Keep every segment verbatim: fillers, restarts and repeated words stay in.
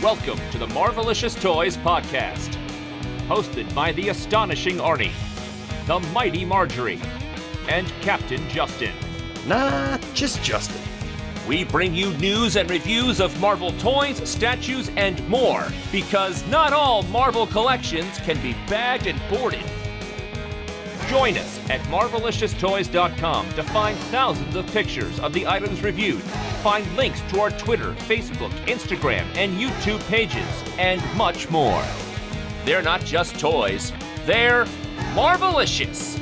Welcome to the Marvelicious Toys podcast, hosted by the astonishing Arnie, the mighty Marjorie, and Captain Justin. Nah, just Justin. We bring you news and reviews of Marvel toys, statues, and more, because not all Marvel collections can be bagged and boarded. Join us at Marvelicious Toys dot com to find thousands of pictures of the items reviewed, find links to our Twitter, Facebook, Instagram, and YouTube pages, and much more. They're not just toys, they're Marvelicious!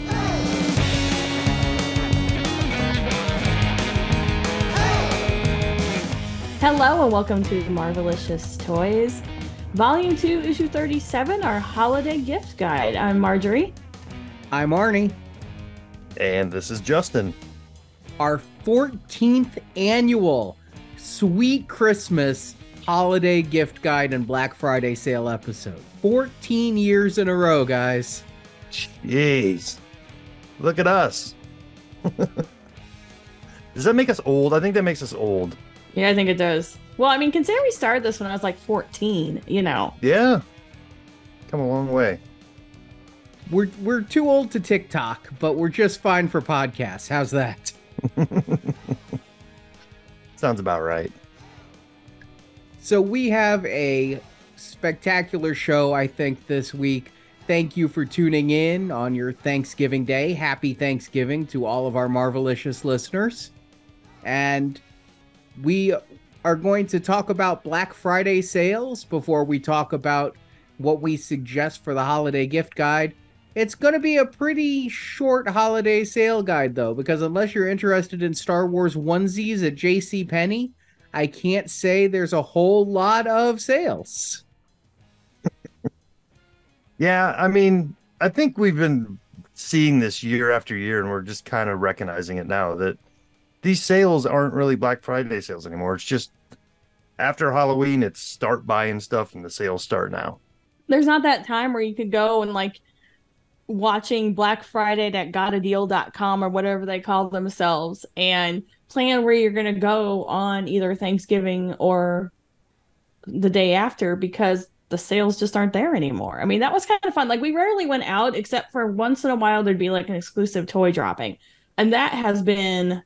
Hello and welcome to the Marvelicious Toys, Volume two, Issue thirty-seven, our holiday gift guide. I'm Marjorie. I'm Arnie. And this is Justin. Our fourteenth annual Sweet Christmas holiday gift guide and Black Friday sale episode. fourteen years in a row, guys. Jeez. Look at us. Does that make us old? I think that makes us old. Yeah, I think it does. Well, I mean, considering we started this when I was like fourteen, you know. Yeah. Come a long way. We're we're too old to TikTok, but we're just fine for podcasts. How's that? Sounds about right. So we have a spectacular show, I think, this week. Thank you for tuning in on your Thanksgiving Day. Happy Thanksgiving to all of our Marvelicious listeners. And we are going to talk about Black Friday sales before we talk about what we suggest for the holiday gift guide. It's going to be a pretty short holiday sale guide, though, because unless you're interested in Star Wars onesies at JCPenney, I can't say there's a whole lot of sales. Yeah, I mean, I think we've been seeing this year after year, and we're just kind of recognizing it now that these sales aren't really Black Friday sales anymore. It's just after Halloween, it's start buying stuff, and the sales start now. There's not that time where you could go and, like, watching Black Friday at got a deal dot com or whatever they call themselves and plan where you're going to go on either Thanksgiving or the day after because the sales just aren't there anymore. I mean, that was kind of fun. Like, we rarely went out except for once in a while there'd be, like, an exclusive toy dropping. And that has been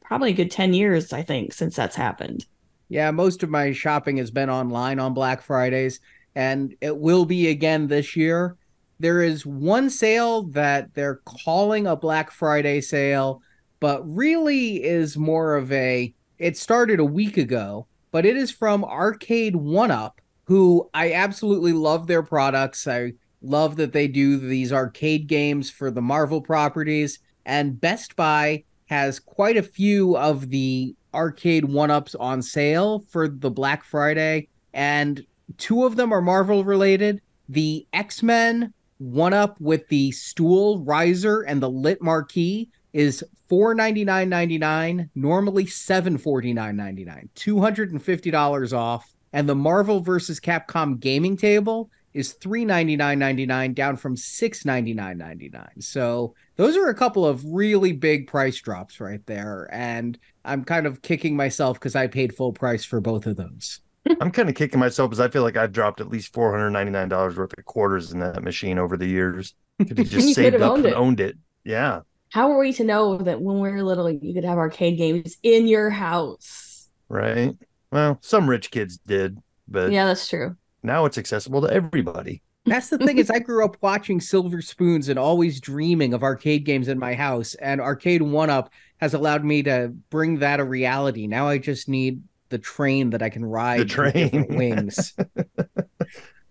probably a good ten years, I think, since that's happened. Yeah, most of my shopping has been online on Black Fridays, and it will be again this year. There is one sale that they're calling a Black Friday sale, but really is more of a, it started a week ago, but it is from Arcade One-Up, who I absolutely love their products. I love that they do these arcade games for the Marvel properties, and Best Buy has quite a few of the Arcade One-Ups on sale for the Black Friday, and two of them are Marvel related. The X-Men One-Up with the stool riser and the lit marquee is four ninety-nine ninety-nine, normally seven forty-nine ninety-nine, two hundred fifty dollars off. And the Marvel versus Capcom gaming table is three ninety-nine ninety-nine, down from six ninety-nine ninety-nine. So those are a couple of really big price drops right there. And I'm kind of kicking myself because I paid full price for both of those. I'm kind of kicking myself because I feel like I've dropped at least four hundred ninety-nine dollars worth of quarters in that machine over the years. Could have just saved up and owned it. Yeah. How are we to know that when we were little, you could have arcade games in your house? Right. Well, some rich kids did, but yeah, that's true. Now it's accessible to everybody. That's the thing is I grew up watching Silver Spoons and always dreaming of arcade games in my house. And Arcade One-Up has allowed me to bring that a reality. Now I just need the train that I can ride. The train. Wings.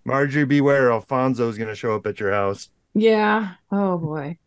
Marjorie, beware. Alfonso's going to show up at your house. Yeah. Oh, boy.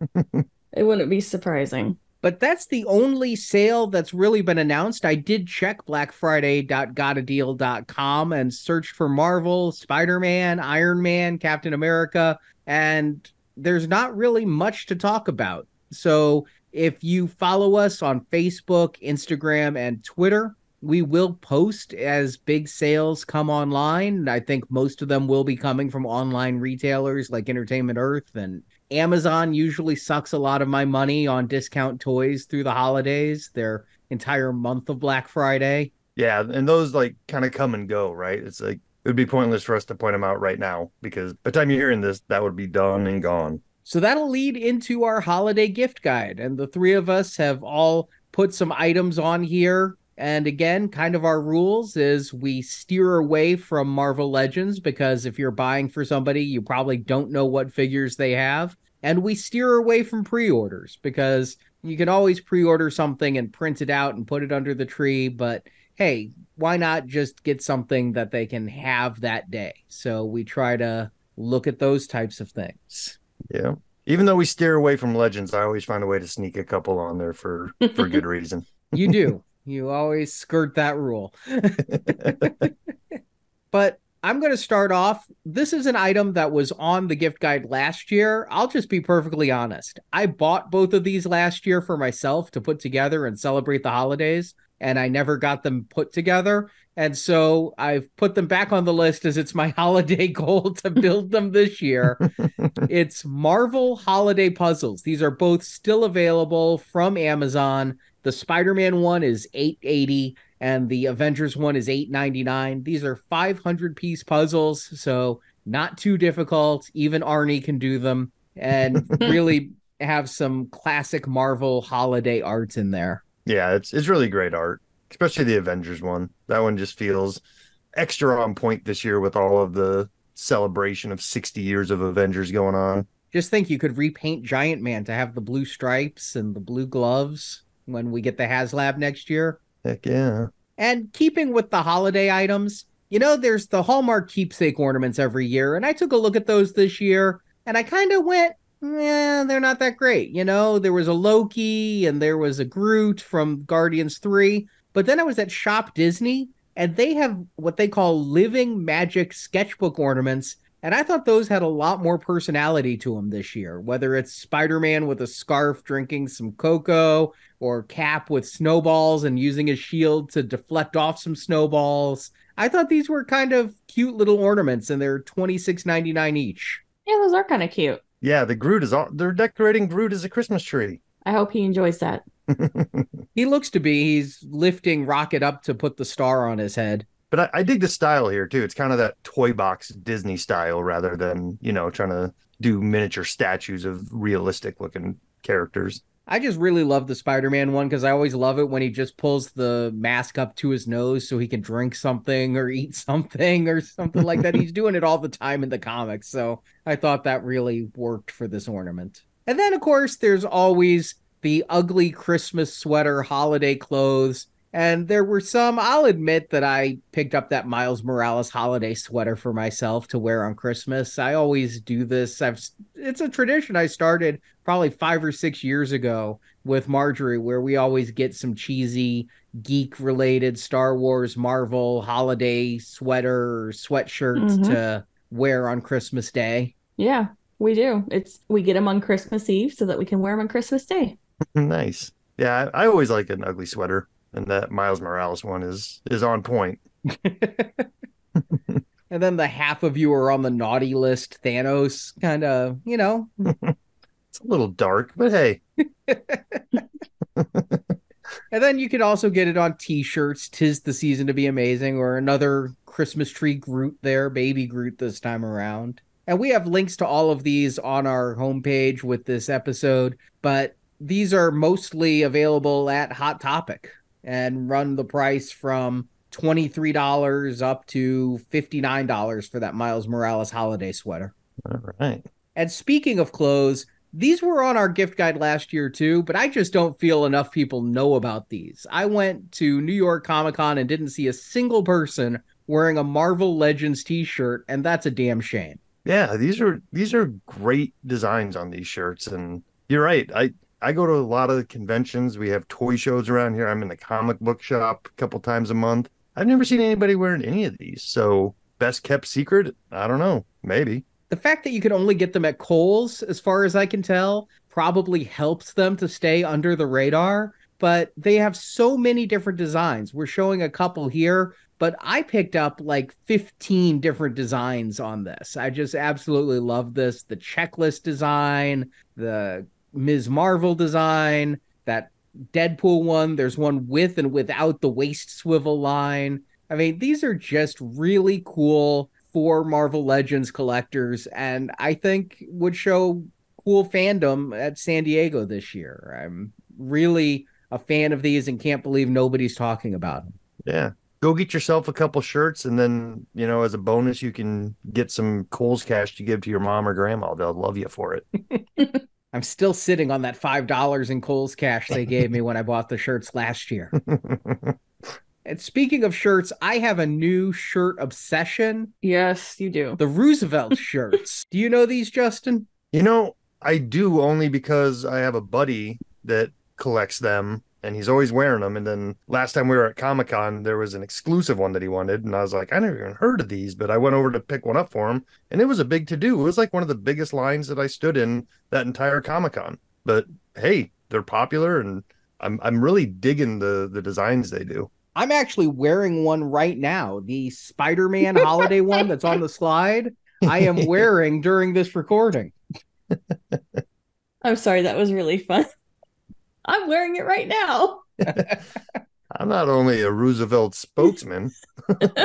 It wouldn't be surprising. But that's the only sale that's really been announced. I did check black friday dot got a deal dot com and searched for Marvel, Spider-Man, Iron Man, Captain America, and there's not really much to talk about. So if you follow us on Facebook, Instagram, and Twitter, we will post as big sales come online. I think most of them will be coming from online retailers like Entertainment Earth, and Amazon usually sucks a lot of my money on discount toys through the holidays, their entire month of Black Friday. Yeah, and those like kind of come and go, right? It's like it would be pointless for us to point them out right now, because by the time you're hearing this, that would be done and gone. So that'll lead into our holiday gift guide. And the three of us have all put some items on here. And again, kind of our rules is we steer away from Marvel Legends, because if you're buying for somebody, you probably don't know what figures they have. And we steer away from pre-orders, because you can always pre-order something and print it out and put it under the tree. But hey, why not just get something that they can have that day? So we try to look at those types of things. Yeah. Even though we steer away from Legends, I always find a way to sneak a couple on there for, for good reason. You do. You always skirt that rule. But I'm going to start off. This is an item that was on the gift guide last year. I'll just be perfectly honest. I bought both of these last year for myself to put together and celebrate the holidays, and I never got them put together. And so I've put them back on the list as it's my holiday goal to build them this year. It's Marvel Holiday Puzzles. These are both still available from Amazon. The Spider-Man one is eight dollars and eighty cents. And the Avengers one is eight ninety-nine. These are five hundred piece puzzles, so not too difficult. Even Arnie can do them, and really have some classic Marvel holiday art in there. Yeah, it's it's really great art, especially the Avengers one. That one just feels extra on point this year with all of the celebration of sixty years of Avengers going on. Just think you could repaint Giant Man to have the blue stripes and the blue gloves when we get the HasLab next year. Heck yeah. And keeping with the holiday items, you know, there's the Hallmark keepsake ornaments every year. And I took a look at those this year, and I kind of went, yeah, they're not that great. You know, there was a Loki and there was a Groot from Guardians three. But then I was at Shop Disney, and they have what they call living magic sketchbook ornaments. And I thought those had a lot more personality to them this year, whether it's Spider-Man with a scarf drinking some cocoa, or Cap with snowballs and using his shield to deflect off some snowballs. I thought these were kind of cute little ornaments, and they're twenty-six ninety-nine each. Yeah, those are kind of cute. Yeah, the Groot is all, they're decorating Groot as a Christmas tree. I hope he enjoys that. He looks to be. He's lifting Rocket up to put the star on his head. But I, I dig the style here, too. It's kind of that toy box Disney style rather than, you know, trying to do miniature statues of realistic looking characters. I just really love the Spider-Man one, because I always love it when he just pulls the mask up to his nose so he can drink something or eat something or something like that. He's doing it all the time in the comics. So I thought that really worked for this ornament. And then, of course, there's always the ugly Christmas sweater, holiday clothes. And there were some, I'll admit that I picked up that Miles Morales holiday sweater for myself to wear on Christmas. I always do this. I've, it's a tradition I started probably five or six years ago with Marjorie, where we always get some cheesy, geek-related Star Wars, Marvel holiday sweater or sweatshirts mm-hmm. to wear on Christmas Day. Yeah, we do. It's we get them on Christmas Eve so that we can wear them on Christmas Day. Nice. Yeah, I, I always like an ugly sweater. And that Miles Morales one is is on point. And then the half of you are on the naughty list, Thanos, kind of, you know. It's a little dark, but hey. And then you could also get it on T-shirts, 'Tis the Season to be Amazing, or another Christmas tree Groot there, baby Groot this time around. And we have links to all of these on our homepage with this episode, but these are mostly available at Hot Topic, and run the price from twenty-three dollars up to fifty-nine dollars for that Miles Morales holiday sweater. All right. And speaking of clothes, these were on our gift guide last year too, but I just don't feel enough people know about these. I went to New York Comic Con and didn't see a single person wearing a Marvel Legends t-shirt, and that's a damn shame. Yeah, these are these are great designs on these shirts, and you're right. I I go to a lot of conventions. We have toy shows around here. I'm in the comic book shop a couple times a month. I've never seen anybody wearing any of these. So best kept secret? I don't know. Maybe. The fact that you can only get them at Kohl's, as far as I can tell, probably helps them to stay under the radar. But they have so many different designs. We're showing a couple here, but I picked up like fifteen different designs on this. I just absolutely love this. The checklist design, the Miz Marvel design, that Deadpool one, there's one with and without the waist swivel line. I mean, these are just really cool for Marvel Legends collectors, and I think would show cool fandom at San Diego this year. I'm really a fan of these and can't believe nobody's talking about them. Yeah. Go get yourself a couple shirts, and then, you know, as a bonus, you can get some Kohl's cash to give to your mom or grandma. They'll love you for it. I'm still sitting on that five dollars in Kohl's cash they gave me when I bought the shirts last year. And speaking of shirts, I have a new shirt obsession. Yes, you do. The Roosevelt shirts. Do you know these, Justin? You know, I do, only because I have a buddy that collects them, and he's always wearing them. And then last time we were at Comic-Con, there was an exclusive one that he wanted. And I was like, I never even heard of these, but I went over to pick one up for him. And it was a big to-do. It was like one of the biggest lines that I stood in that entire Comic-Con. But hey, they're popular, and I'm I'm really digging the, the designs they do. I'm actually wearing one right now. The Spider-Man holiday one that's on the slide, I am wearing during this recording. I'm sorry, that was really fun. I'm wearing it right now. I'm not only a Roosevelt spokesman,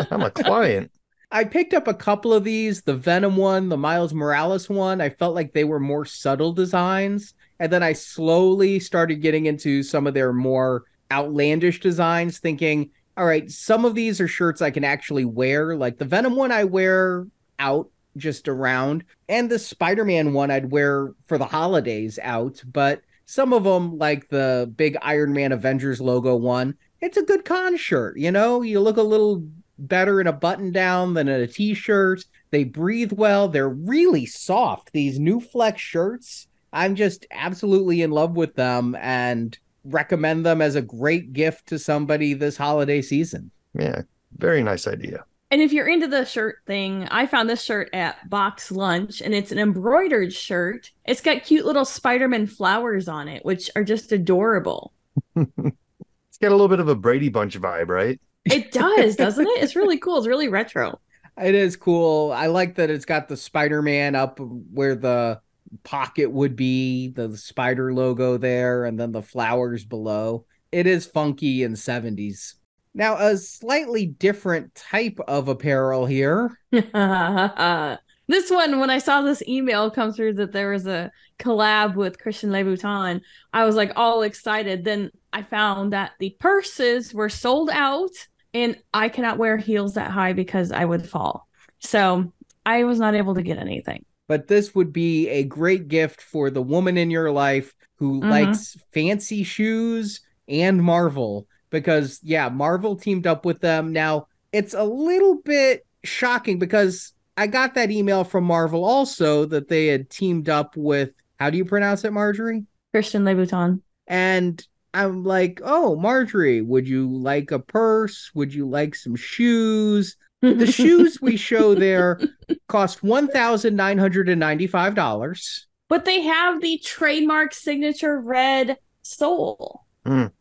I'm a client. I picked up a couple of these, the Venom one, the Miles Morales one. I felt like they were more subtle designs. And then I slowly started getting into some of their more outlandish designs, thinking, all right, some of these are shirts I can actually wear. Like the Venom one I wear out, just around. And the Spider-Man one I'd wear for the holidays out. But some of them, like the big Iron Man Avengers logo one, it's a good con shirt, you know? You look a little better in a button-down than in a t-shirt. They breathe well. They're really soft, these new Flex shirts. I'm just absolutely in love with them and recommend them as a great gift to somebody this holiday season. Yeah, very nice idea. And if you're into the shirt thing, I found this shirt at Box Lunch, and it's an embroidered shirt. It's got cute little Spider-Man flowers on it, which are just adorable. It's got a little bit of a Brady Bunch vibe, right? It does, doesn't it? It's really cool. It's really retro. It is cool. I like that it's got the Spider-Man up where the pocket would be, the spider logo there, and then the flowers below. It is funky and seventies. Now, a slightly different type of apparel here. This one, when I saw this email come through that there was a collab with Christian Louboutin, I was like all excited. Then I found that the purses were sold out, and I cannot wear heels that high because I would fall. So I was not able to get anything. But this would be a great gift for the woman in your life who mm-hmm. likes fancy shoes and Marvel. Because, yeah, Marvel teamed up with them. Now, it's a little bit shocking because I got that email from Marvel also that they had teamed up with, how do you pronounce it, Marjorie? Christian Louboutin. And I'm like, oh, Marjorie, would you like a purse? Would you like some shoes? The shoes we show there cost one thousand nine hundred ninety-five dollars. But they have the trademark signature red sole. Mm.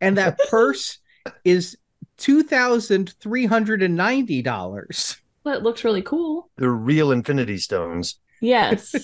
And that purse is two thousand three hundred ninety dollars. Well, it looks really cool. They're real Infinity Stones. Yes.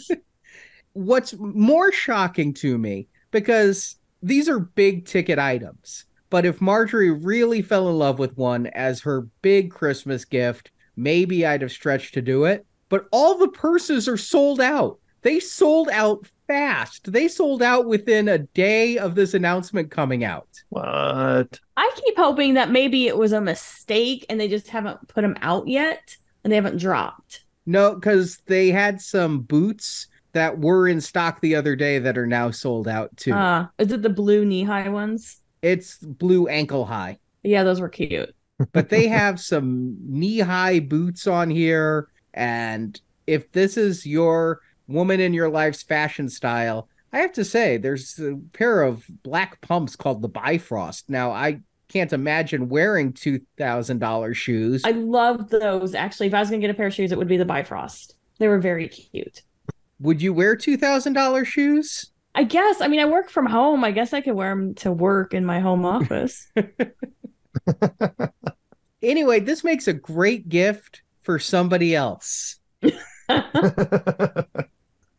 What's more shocking to me, because these are big ticket items, but if Marjorie really fell in love with one as her big Christmas gift, maybe I'd have stretched to do it. But all the purses are sold out. They sold out fast. They sold out within a day of this announcement coming out. What? I keep hoping that maybe it was a mistake and they just haven't put them out yet and they haven't dropped. No, because they had some boots that were in stock the other day that are now sold out too. Uh, is it the blue knee-high ones? It's blue ankle-high. Yeah, those were cute. But they have some knee-high boots on here. And if this is your woman in your life's fashion style, I have to say, there's a pair of black pumps called the Bifrost. Now, I can't imagine wearing two thousand dollars shoes. I love those, actually. If I was going to get a pair of shoes, it would be the Bifrost. They were very cute. Would you wear two thousand dollars shoes? I guess. I mean, I work from home. I guess I could wear them to work in my home office. Anyway, this makes a great gift for somebody else.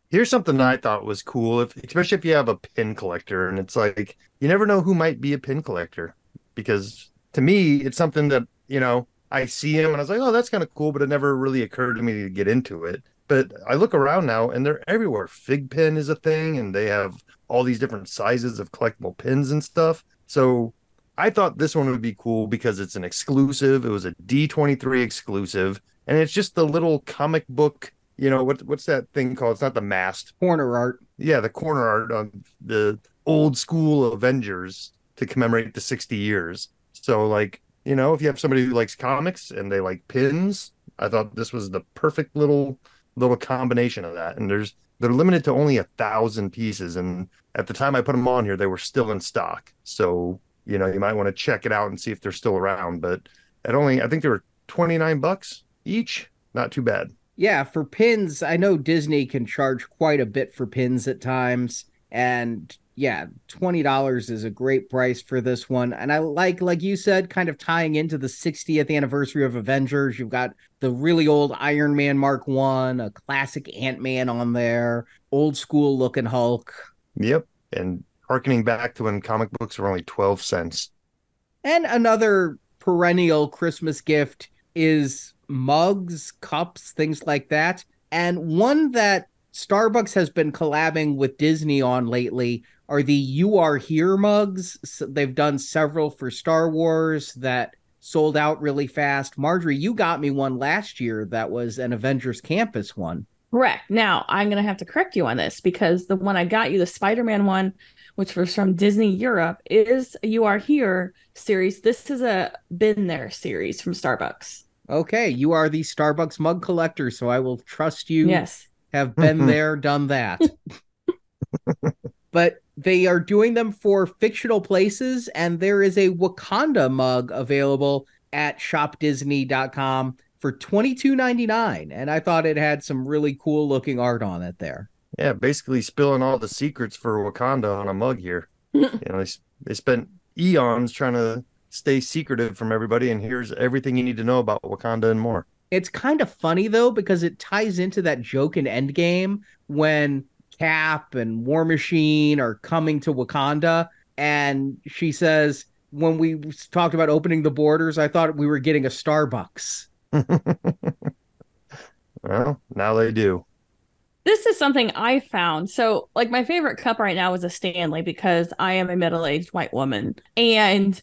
Here's something I thought was cool, if, especially if you have a pin collector, and it's like, you never know who might be a pin collector, because to me, it's something that, you know, I see them and I was like, oh, that's kind of cool, but it never really occurred to me to get into it. But I look around now and they're everywhere. Figpin is a thing, and they have all these different sizes of collectible pins and stuff. So I thought this one would be cool because it's an exclusive. It was a D twenty-three exclusive, and it's just the little comic book, you know, what what's that thing called? It's not the mast. Corner art. Yeah, the corner art on the old school Avengers to commemorate the sixty years. So, like, you know, if you have somebody who likes comics and they like pins, I thought this was the perfect little little combination of that. And there's they're limited to only a thousand pieces, and at the time I put them on here, they were still in stock. So, you know, you might want to check it out and see if they're still around. But at only, I think they were twenty-nine bucks each. Not too bad. Yeah, for pins, I know Disney can charge quite a bit for pins at times. And yeah, twenty dollars is a great price for this one. And I like, like you said, kind of tying into the sixtieth anniversary of Avengers. You've got the really old Iron Man Mark one, a classic Ant-Man on there, old school looking Hulk. Yep. And harkening back to when comic books were only twelve cents. And another perennial Christmas gift is mugs, cups, things like that. And one that Starbucks has been collabing with Disney on lately are the You Are Here mugs. So they've done several for Star Wars that sold out really fast. Marjorie, you got me one last year that was an Avengers Campus one. Correct. Now, I'm going to have to correct you on this, because the one I got you, the Spider-Man one, which was from Disney Europe, is a You Are Here series. This is a Been There series from Starbucks. Okay, you are the Starbucks mug collector, so I will trust you. Yes. Have been there, done that. But they are doing them for fictional places, and there is a Wakanda mug available at shop disney dot com for twenty-two ninety-nine, and I thought it had some really cool looking art on it there. Yeah, basically spilling all the secrets for Wakanda on a mug here. You know, they, they spent eons trying to stay secretive from everybody, and here's everything you need to know about Wakanda and more. It's kind of funny, though, because it ties into that joke in Endgame when Cap and War Machine are coming to Wakanda, and she says, when we talked about opening the borders, I thought we were getting a Starbucks. Well, now they do. This is something I found. So, like, my favorite cup right now is a Stanley, because I am a middle-aged white woman. And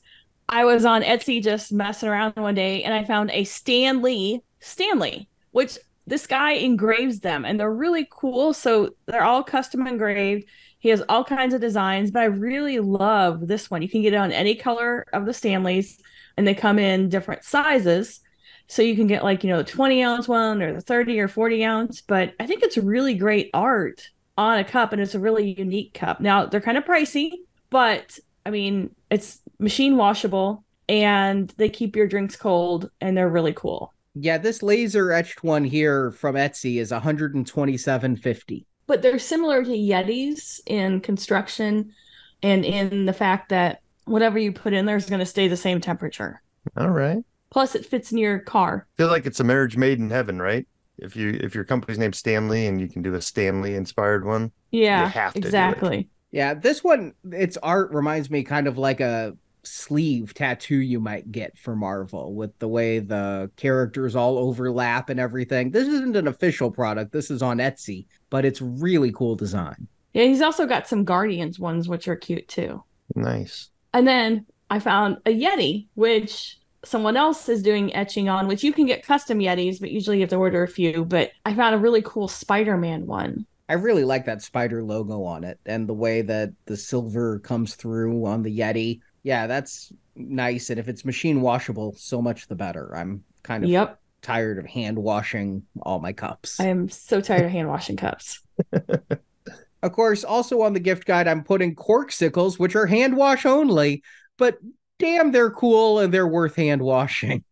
I was on Etsy just messing around one day, and I found a Stanley Stanley, which this guy engraves them, and they're really cool. So they're all custom engraved. He has all kinds of designs, but I really love this one. You can get it on any color of the Stanleys, and they come in different sizes. So you can get, like, you know, the twenty ounce one or the thirty or forty ounce, but I think it's really great art on a cup, and it's a really unique cup. Now, they're kind of pricey, but I mean, it's machine washable, and they keep your drinks cold, and they're really cool. Yeah, this laser etched one here from Etsy is one hundred twenty-seven dollars and fifty cents. But they're similar to Yetis in construction, and in the fact that whatever you put in there is going to stay the same temperature. All right. Plus, it fits in your car. I feel like it's a marriage made in heaven, right? If you if your company's named Stanley and you can do a Stanley-inspired one, yeah, you have to exactly. Do it. Yeah, this one, its art reminds me kind of like a sleeve tattoo you might get for Marvel, with the way the characters all overlap and everything. This isn't an official product. This is on Etsy, but it's really cool design. Yeah, he's also got some Guardians ones, which are cute too. Nice. And then I found a Yeti, which someone else is doing etching on, which you can get custom Yetis, but usually you have to order a few. But I found a really cool Spider-Man one. I really like that spider logo on it, and the way that the silver comes through on the Yeti. Yeah, that's nice. And if it's machine washable, so much the better. I'm kind of yep. tired of hand washing all my cups. I am so tired of hand washing cups. Of course, also on the gift guide, I'm putting Corksicles, which are hand wash only, but damn, they're cool, and they're worth hand washing.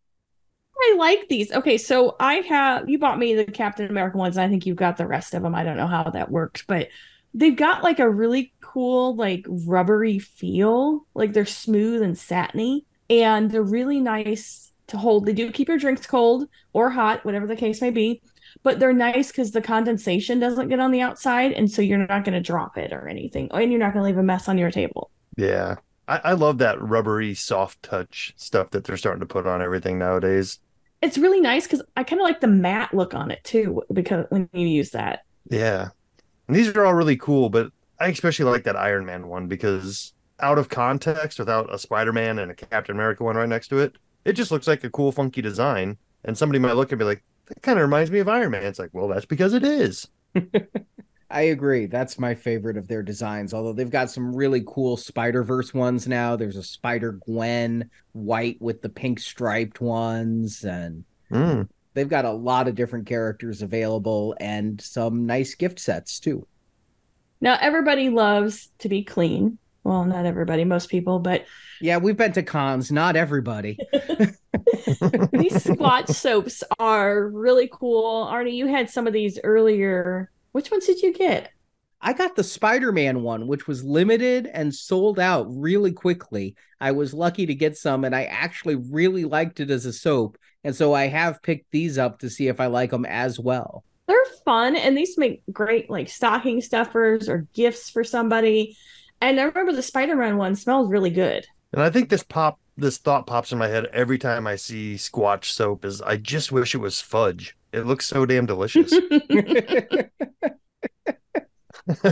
I like these. Okay, so I have, you bought me the Captain America ones, and I think you've got the rest of them. I don't know how that worked, but they've got like a really cool, like rubbery feel. Like they're smooth and satiny, and they're really nice to hold. They do keep your drinks cold or hot, whatever the case may be, but they're nice because the condensation doesn't get on the outside, and so you're not going to drop it or anything, and you're not going to leave a mess on your table. Yeah. I, I love that rubbery, soft touch stuff that they're starting to put on everything nowadays. It's really nice because I kind of like the matte look on it too, because when you use that. Yeah. And these are all really cool, but I especially like that Iron Man one because out of context, without a Spider-Man and a Captain America one right next to it, it just looks like a cool, funky design. And somebody might look and be like, that kind of reminds me of Iron Man. It's like, well, that's because it is. I agree. That's my favorite of their designs, although they've got some really cool Spider-Verse ones now. There's a Spider-Gwen white with the pink striped ones, and mm. they've got a lot of different characters available and some nice gift sets, too. Now, everybody loves to be clean. Well, not everybody, most people, but... Yeah, we've been to cons, not everybody. These Squatch soaps are really cool. Arnie, you had some of these earlier... Which ones did you get? I got the Spider-Man one, which was limited and sold out really quickly. I was lucky to get some, and I actually really liked it as a soap. And so I have picked these up to see if I like them as well. They're fun, and these make great like stocking stuffers or gifts for somebody. And I remember the Spider-Man one smelled really good. And I think this pop, this thought pops in my head every time I see Squatch soap is I just wish it was fudge. It looks so damn delicious.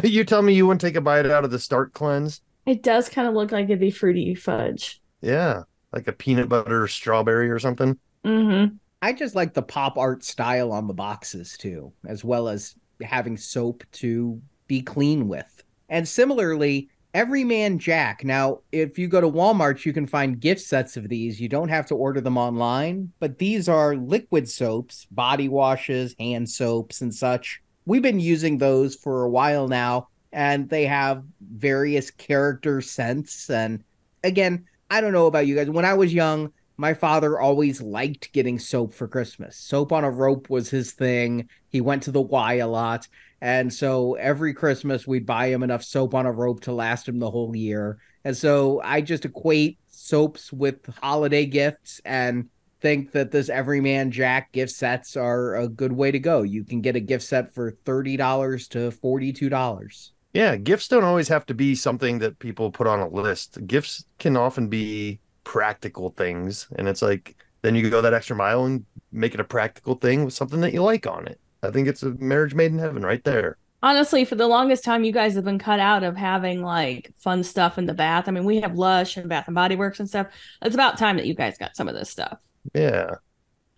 You tell me you wouldn't take a bite out of the Start Cleanse? It does kind of look like it'd be fruity fudge. Yeah, like a peanut butter or strawberry or something. Mm-hmm. I just like the pop art style on the boxes, too, as well as having soap to be clean with. And similarly, Everyman Jack. Now, if you go to Walmart, you can find gift sets of these. You don't have to order them online, but these are liquid soaps, body washes, hand soaps, and such. We've been using those for a while now, and they have various character scents. And again, I don't know about you guys. When I was young, my father always liked getting soap for Christmas. Soap on a rope was his thing. He went to the Y a lot. And so every Christmas, we'd buy him enough soap on a rope to last him the whole year. And so I just equate soaps with holiday gifts and think that this Everyman Jack gift sets are a good way to go. You can get a gift set for thirty dollars to forty-two dollars. Yeah, gifts don't always have to be something that people put on a list. Gifts can often be practical things. And it's like, then you go that extra mile and make it a practical thing with something that you like on it. I think it's a marriage made in heaven right there. Honestly, for the longest time, you guys have been cut out of having like fun stuff in the bath. I mean, we have Lush and Bath and Body Works and stuff. It's about time that you guys got some of this stuff. Yeah.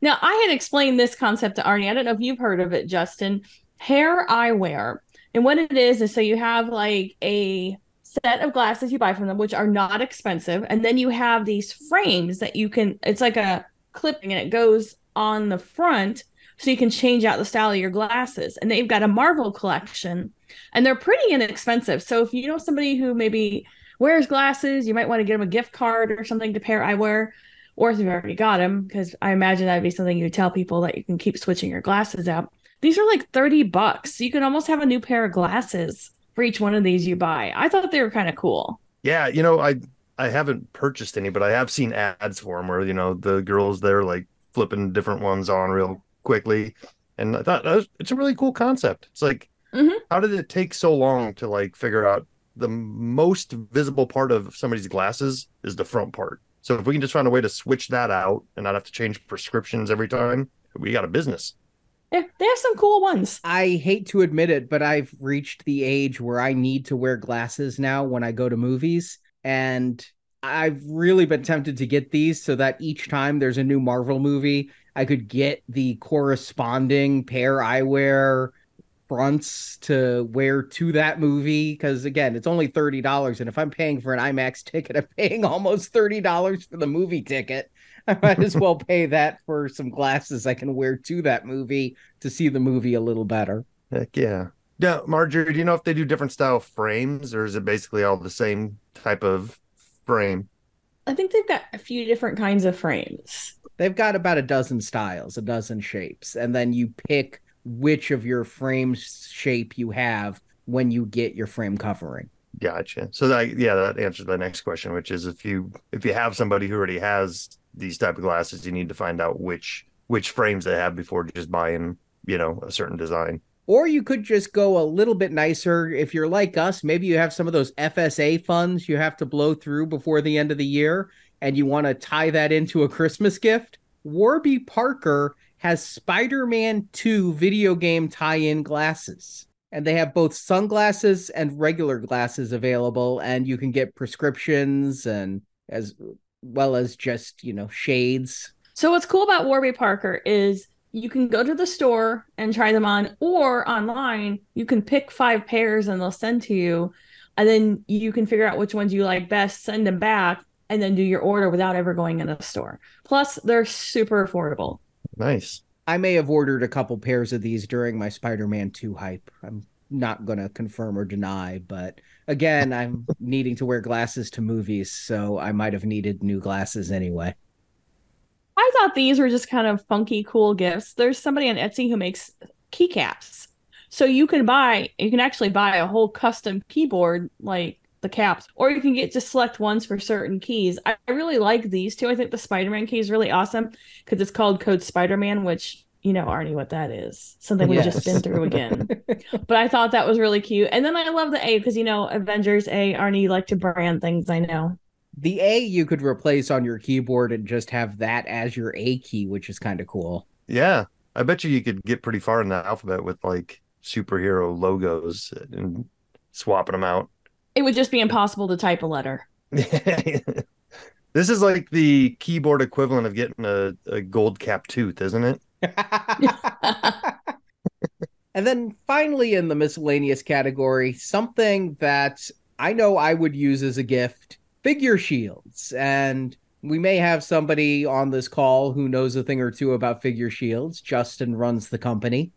Now, I had explained this concept to Arnie. I don't know if you've heard of it, Justin. Pair Eyewear. And what it is, is so you have like a set of glasses you buy from them, which are not expensive. And then you have these frames that you can, it's like a clipping and it goes on the front. So you can change out the style of your glasses. And they've got a Marvel collection. And they're pretty inexpensive. So if you know somebody who maybe wears glasses, you might want to get them a gift card or something to Pair Eyewear. Or if you've already got them, because I imagine that'd be something you tell people that you can keep switching your glasses out. These are like thirty bucks. So you can almost have a new pair of glasses for each one of these you buy. I thought they were kind of cool. Yeah, you know, I, I haven't purchased any, but I have seen ads for them where, you know, the girls, they're like flipping different ones on real quickly, and I thought was, it's a really cool concept. It's like, mm-hmm. How did it take so long to like figure out the most visible part of somebody's glasses is the front part? So if we can just find a way to switch that out and not have to change prescriptions every time, we got a business. Yeah, they have some cool ones. I hate to admit it, but I've reached the age where I need to wear glasses now when I go to movies, and I've really been tempted to get these so that each time there's a new Marvel movie, I could get the corresponding Pair Eyewear fronts to wear to that movie. Because again, it's only thirty dollars. And if I'm paying for an IMAX ticket, I'm paying almost thirty dollars for the movie ticket. I might as well pay that for some glasses I can wear to that movie to see the movie a little better. Heck yeah. Now, Marjorie, do you know if they do different style frames, or is it basically all the same type of frame? I think they've got a few different kinds of frames. They've got about a dozen styles, a dozen shapes, and then you pick which of your frame shape you have when you get your frame covering. Gotcha. So that, yeah, that answers the next question, which is if you if you have somebody who already has these type of glasses, you need to find out which which frames they have before just buying, you know, a certain design. Or you could just go a little bit nicer. If you're like us, maybe you have some of those F S A funds you have to blow through before the end of the year, and you want to tie that into a Christmas gift. Warby Parker has Spider-Man two video game tie-in glasses. And they have both sunglasses and regular glasses available, and you can get prescriptions and as well as just, you know, shades. So what's cool about Warby Parker is you can go to the store and try them on, or online you can pick five pairs and they'll send to you, and then you can figure out which ones you like best, send them back, and then do your order without ever going in a store. Plus, they're super affordable. Nice. I may have ordered a couple pairs of these during my Spider-Man two hype. I'm not going to confirm or deny, but again, I'm needing to wear glasses to movies, so I might have needed new glasses anyway. I thought these were just kind of funky, cool gifts. There's somebody on Etsy who makes keycaps. So you can buy, you can actually buy a whole custom keyboard, like the caps, or you can get to select ones for certain keys. I really like these two. I think the Spider-Man key is really awesome because it's called Code Spider-Man, which, you know, Arnie, what that is. Something we've yes. just been through again. But I thought that was really cute. And then I love the A because, you know, Avengers A, Arnie, you like to brand things, I know. The A you could replace on your keyboard and just have that as your A key, which is kind of cool. Yeah. I bet you you could get pretty far in the alphabet with, like, superhero logos and swapping them out. It would just be impossible to type a letter. This is like the keyboard equivalent of getting a, a gold cap tooth, isn't it? And then finally, in the miscellaneous category, something that I know I would use as a gift, figure shields. And we may have somebody on this call who knows a thing or two about figure shields. Justin runs the company.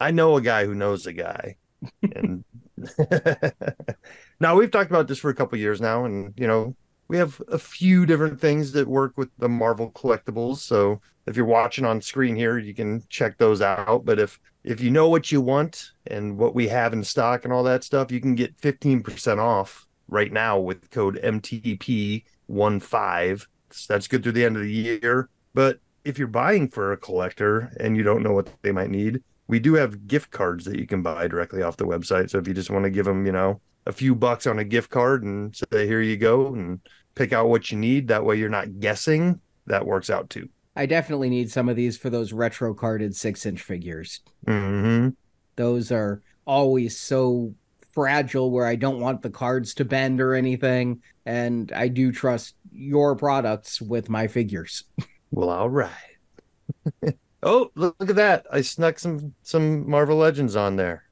I know a guy who knows a guy. And now, we've talked about this for a couple years now, and, you know, we have a few different things that work with the Marvel collectibles. So if you're watching on screen here, you can check those out. But if if you know what you want and what we have in stock and all that stuff, you can get fifteen percent off right now with code M T P fifteen. That's good through the end of the year. But if you're buying for a collector and you don't know what they might need, we do have gift cards that you can buy directly off the website. So if you just want to give them, you know, a few bucks on a gift card and say, here you go, and pick out what you need. That way you're not guessing. That works out too. I definitely need some of these for those retro carded six inch figures. Mm-hmm. Those are always so fragile where I don't want the cards to bend or anything. And I do trust your products with my figures. Well, all right. Oh, look at that. I snuck some some Marvel Legends on there.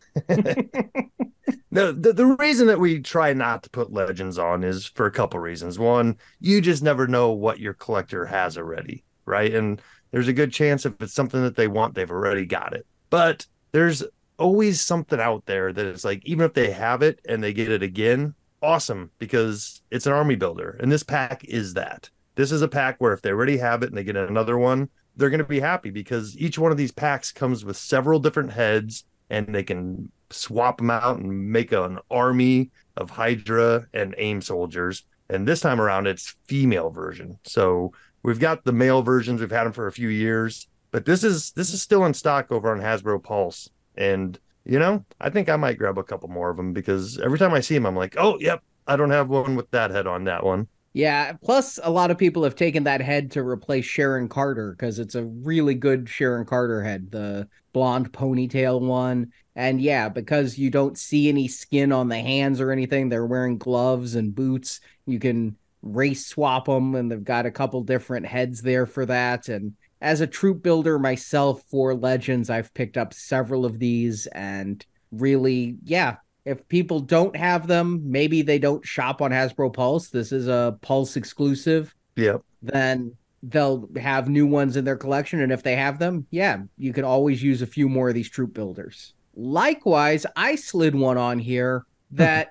No, the, the reason that we try not to put Legends on is for a couple reasons. One, you just never know what your collector has already, right? And there's a good chance if it's something that they want, they've already got it. But there's always something out there that is like, even if they have it and they get it again, awesome, because it's an army builder. And this pack is that. This is a pack where if they already have it and they get another one, they're going to be happy because each one of these packs comes with several different heads, and they can swap them out and make an army of Hydra and AIM soldiers. And this time around, it's female version. So we've got the male versions. We've had them for a few years, but this is this is still in stock over on Hasbro Pulse. And, you know, I think I might grab a couple more of them because every time I see them, I'm like, oh, yep, I don't have one with that head on that one. Yeah, plus a lot of people have taken that head to replace Sharon Carter because it's a really good Sharon Carter head, the blonde ponytail one. And yeah, because you don't see any skin on the hands or anything, they're wearing gloves and boots. You can race swap them, and they've got a couple different heads there for that. And as a troop builder myself for Legends, I've picked up several of these, and really, yeah. If people don't have them, maybe they don't shop on Hasbro Pulse. This is a Pulse exclusive. Yep. Then they'll have new ones in their collection. And if they have them, yeah, you can always use a few more of these troop builders. Likewise, I slid one on here that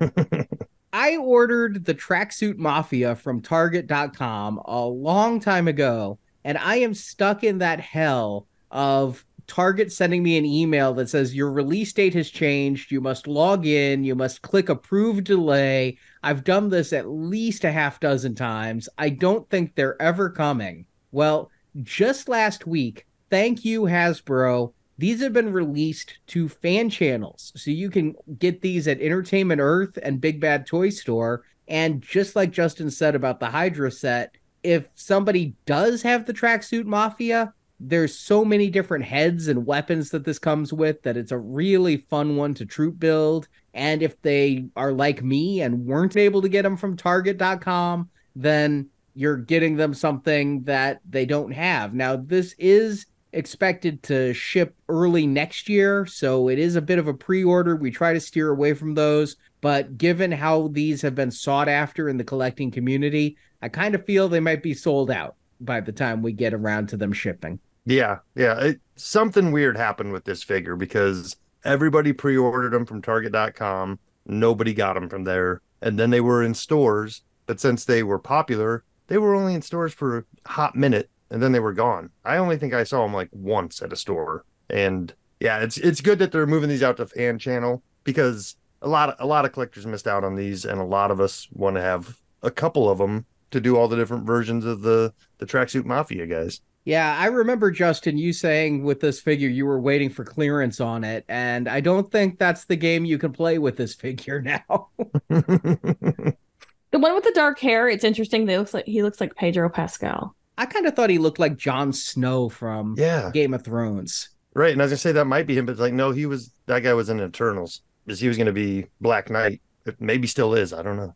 I ordered the Tracksuit Mafia from Target dot com a long time ago. And I am stuck in that hell of Target sending me an email that says your release date has changed. You must log in. You must click approve delay. I've done this at least a half dozen times. I don't think they're ever coming. Well, just last week, thank you, Hasbro, These have been released to fan channels, so you can get these at Entertainment Earth and Big Bad Toy Store. And just like Justin said about the Hydra set, if somebody does have the Tracksuit Mafia, there's so many different heads and weapons that this comes with that it's a really fun one to troop build. And if they are like me and weren't able to get them from Target dot com, then you're getting them something that they don't have. Now, this is expected to ship early next year, so it is a bit of a pre-order. We try to steer away from those, but given how these have been sought after in the collecting community, I kind of feel they might be sold out by the time we get around to them shipping. Yeah, yeah. It, something weird happened with this figure because everybody pre-ordered them from Target dot com. Nobody got them from there. And then they were in stores, but since they were popular, they were only in stores for a hot minute, and then they were gone. I only think I saw them like once at a store. And yeah, it's it's good that they're moving these out to fan channel because a lot of, a lot of collectors missed out on these, and a lot of us want to have a couple of them to do all the different versions of the, the Tracksuit Mafia guys. Yeah, I remember, Justin, you saying with this figure you were waiting for clearance on it, and I don't think that's the game you can play with this figure now. The one with the dark hair, it's interesting. They looks like he looks like Pedro Pascal. I kind of thought he looked like Jon Snow from yeah. Game of Thrones. Right, and I was going to say that might be him, but it's like, no, he was that guy was in Eternals. Because he was going to be Black Knight. It maybe still is, I don't know.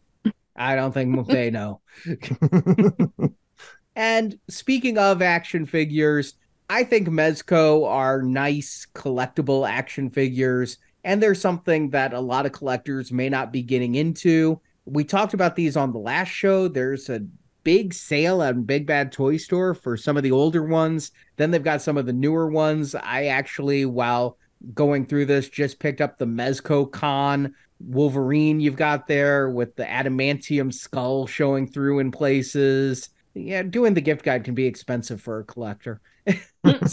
I don't think they know. And speaking of action figures, I think Mezco are nice, collectible action figures, and they're something that a lot of collectors may not be getting into. We talked about these on the last show. There's a big sale at Big Bad Toy Store for some of the older ones. Then they've got some of the newer ones. I actually, while going through this, just picked up the Mezco Con Wolverine you've got there with the adamantium skull showing through in places. Yeah, doing the gift guide can be expensive for a collector. But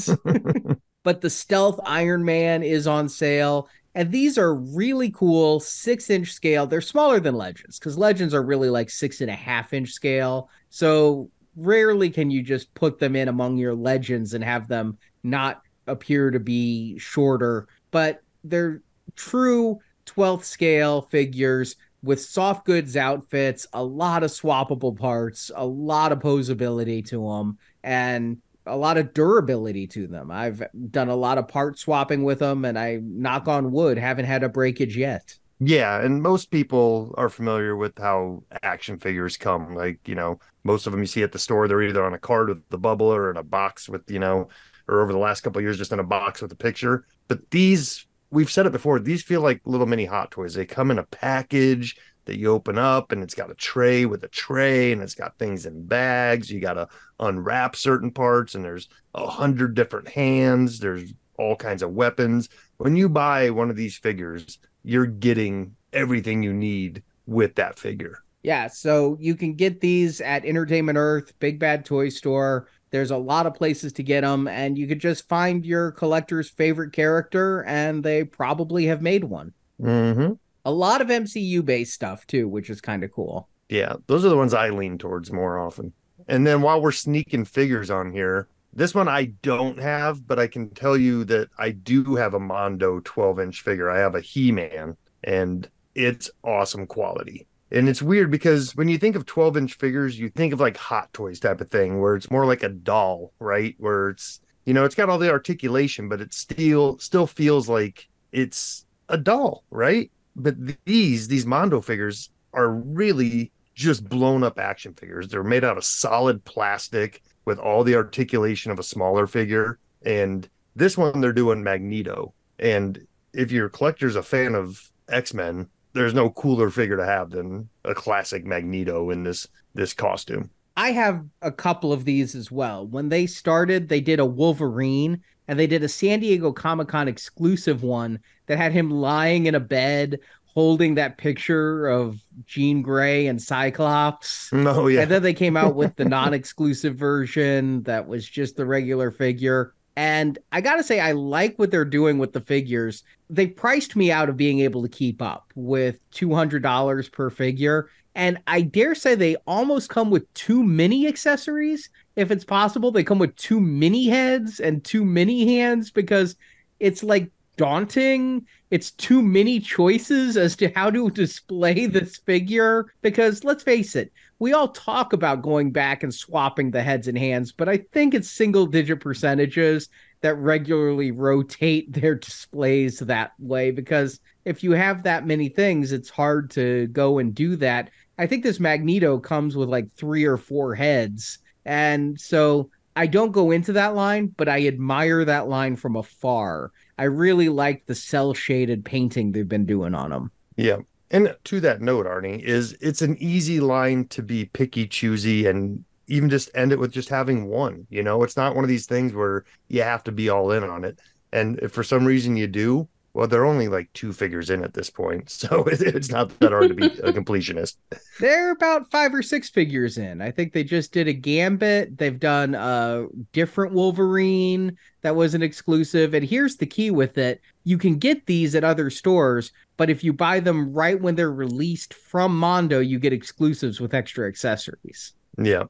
the Stealth Iron Man is on sale. And these are really cool six-inch scale. They're smaller than Legends because Legends are really like six-and-a-half-inch scale. So rarely can you just put them in among your Legends and have them not appear to be shorter. But they're true twelfth scale figures with soft goods outfits, a lot of swappable parts, a lot of posability to them, and a lot of durability to them. I've done a lot of part swapping with them, and I, knock on wood, haven't had a breakage yet. Yeah, and most people are familiar with how action figures come. Like, you know, most of them you see at the store, they're either on a card with the bubble or in a box with, you know, or over the last couple of years, just in a box with a picture. But these... We've said it before, these feel like little mini Hot Toys. They come in a package that you open up, and it's got a tray with a tray, and it's got things in bags. You got to unwrap certain parts, and there's a hundred different hands. There's all kinds of weapons. When you buy one of these figures, you're getting everything you need with that figure. Yeah, so you can get these at Entertainment Earth, Big Bad Toy Store. There's a lot of places to get them, and you could just find your collector's favorite character, and they probably have made one. Mm-hmm. A lot of M C U-based stuff, too, which is kind of cool. Yeah, those are the ones I lean towards more often. And then while we're sneaking figures on here, this one I don't have, but I can tell you that I do have a Mondo twelve-inch figure. I have a He-Man, and it's awesome quality. And it's weird because when you think of twelve-inch figures, you think of like Hot Toys type of thing where it's more like a doll, right? Where it's, you know, it's got all the articulation, but it still still feels like it's a doll, right? But these, these Mondo figures are really just blown-up action figures. They're made out of solid plastic with all the articulation of a smaller figure. And this one, they're doing Magneto. And if your collector's a fan of X-Men... There's no cooler figure to have than a classic Magneto in this this costume. I have a couple of these as well. When they started, they did a Wolverine, and they did a San Diego Comic-Con exclusive one that had him lying in a bed holding that picture of Jean Grey and Cyclops. Oh, yeah. And then they came out with the non-exclusive version that was just the regular figure. And I got to say, I like what they're doing with the figures. They priced me out of being able to keep up with two hundred dollars per figure. And I dare say they almost come with two mini accessories. If it's possible, they come with two mini heads and two mini hands because it's like daunting. It's too many choices as to how to display this figure, because let's face it, we all talk about going back and swapping the heads and hands, but I think it's single digit percentages that regularly rotate their displays that way, because if you have that many things, it's hard to go and do that. I think this Magneto comes with like three or four heads, and so I don't go into that line, but I admire that line from afar. I really like the cel-shaded painting they've been doing on them. Yeah. And to that note, Arnie, is it's an easy line to be picky, choosy, and even just end it with just having one. You know, it's not one of these things where you have to be all in on it. And if for some reason you do, well, they're only like two figures in at this point, so it's not that hard to be a completionist. They're about five or six figures in. I think they just did a Gambit. They've done a different Wolverine that was an exclusive. And here's the key with it. You can get these at other stores, but if you buy them right when they're released from Mondo, you get exclusives with extra accessories. Yeah,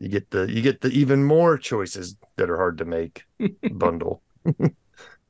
you get the, you get the even more choices that are hard to make bundle.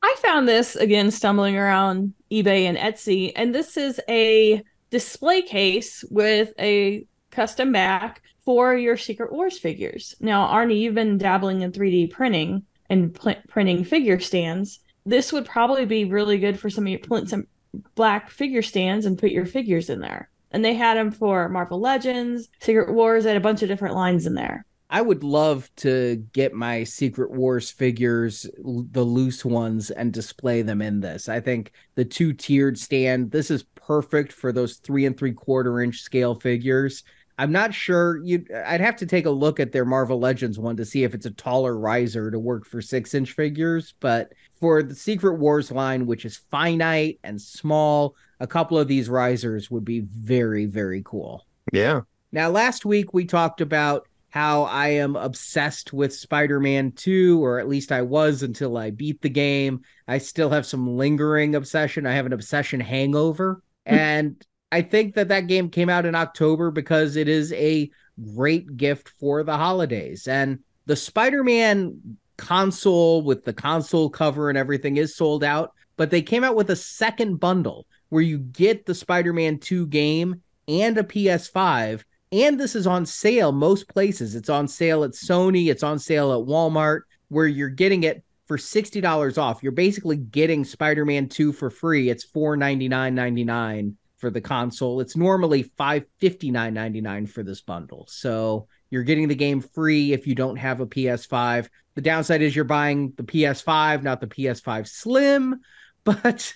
I found this, again, stumbling around eBay and Etsy, and this is a display case with a custom back for your Secret Wars figures. Now, Arnie, you've been dabbling in three D printing and pl- printing figure stands. This would probably be really good for some of your pl- some black figure stands and put your figures in there. And they had them for Marvel Legends, Secret Wars, and a bunch of different lines in there. I would love to get my Secret Wars figures, the loose ones, and display them in this. I think the two-tiered stand, this is perfect for those three and three-quarter inch scale figures. I'm not sure. You'd, I'd have to take a look at their Marvel Legends one to see if it's a taller riser to work for six-inch figures. But for the Secret Wars line, which is finite and small, a couple of these risers would be very, very cool. Yeah. Now, last week we talked about how I am obsessed with Spider-Man two, or at least I was until I beat the game. I still have some lingering obsession. I have an obsession hangover. And I think that that game came out in October because it is a great gift for the holidays. And the Spider-Man console with the console cover and everything is sold out, but they came out with a second bundle where you get the Spider-Man two game and a P S five. And this is on sale most places. It's on sale at Sony. It's on sale at Walmart, where you're getting it for sixty dollars off. You're basically getting Spider-Man two for free. It's four ninety-nine ninety-nine for the console. It's normally five fifty-nine ninety-nine for this bundle. So you're getting the game free if you don't have a P S five. The downside is you're buying the P S five, not the P S five Slim. But,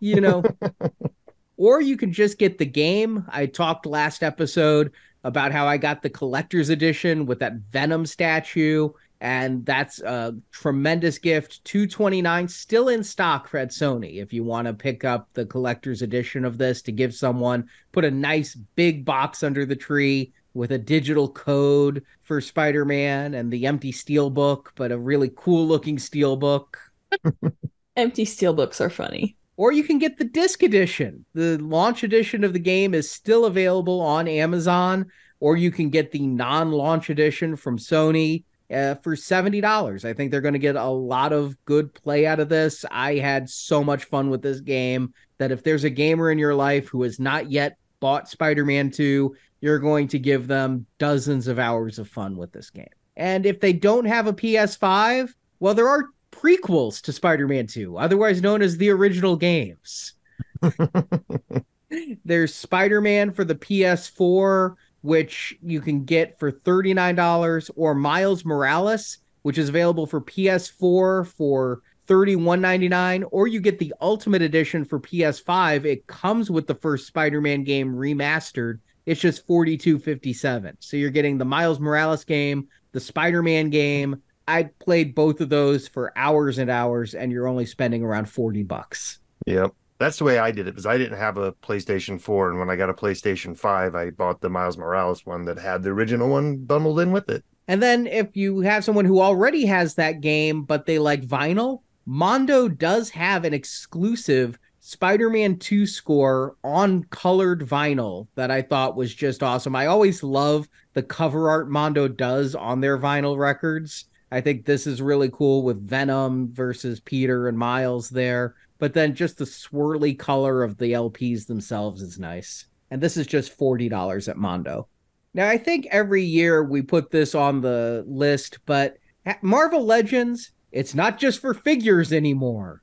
you know... Or you can just get the game. I talked last episode about how I got the collector's edition with that Venom statue, and that's a tremendous gift. two twenty-nine, still in stock at Sony if you want to pick up the collector's edition of this to give someone. Put a nice big box under the tree with a digital code for Spider-Man and the empty steelbook, but a really cool-looking steelbook. Empty steelbooks are funny. Or you can get the disc edition. The launch edition of the game is still available on Amazon, or you can get the non-launch edition from Sony uh, for seventy dollars. I think they're going to get a lot of good play out of this. I had so much fun with this game that if there's a gamer in your life who has not yet bought Spider-Man two, you're going to give them dozens of hours of fun with this game. And if they don't have a P S five, well, there are prequels to Spider-Man two, otherwise known as the original games. There's Spider-Man for the P S four, which you can get for thirty-nine dollars, or Miles Morales, which is available for P S four for thirty-one ninety-nine, or you get the Ultimate Edition for P S five. It comes with the first Spider-Man game remastered. It's just forty-two fifty-seven. So you're getting the Miles Morales game, the Spider-Man game. I played both of those for hours and hours, and you're only spending around forty bucks. Yep. That's the way I did it, because I didn't have a PlayStation four, and when I got a PlayStation five, I bought the Miles Morales one that had the original one bundled in with it. And then if you have someone who already has that game, but they like vinyl, Mondo does have an exclusive Spider-Man two score on colored vinyl that I thought was just awesome. I always love the cover art Mondo does on their vinyl records. I think this is really cool with Venom versus Peter and Miles there. But then just the swirly color of the L Ps themselves is nice. And this is just forty dollars at Mondo. Now, I think every year we put this on the list, but at Marvel Legends, it's not just for figures anymore.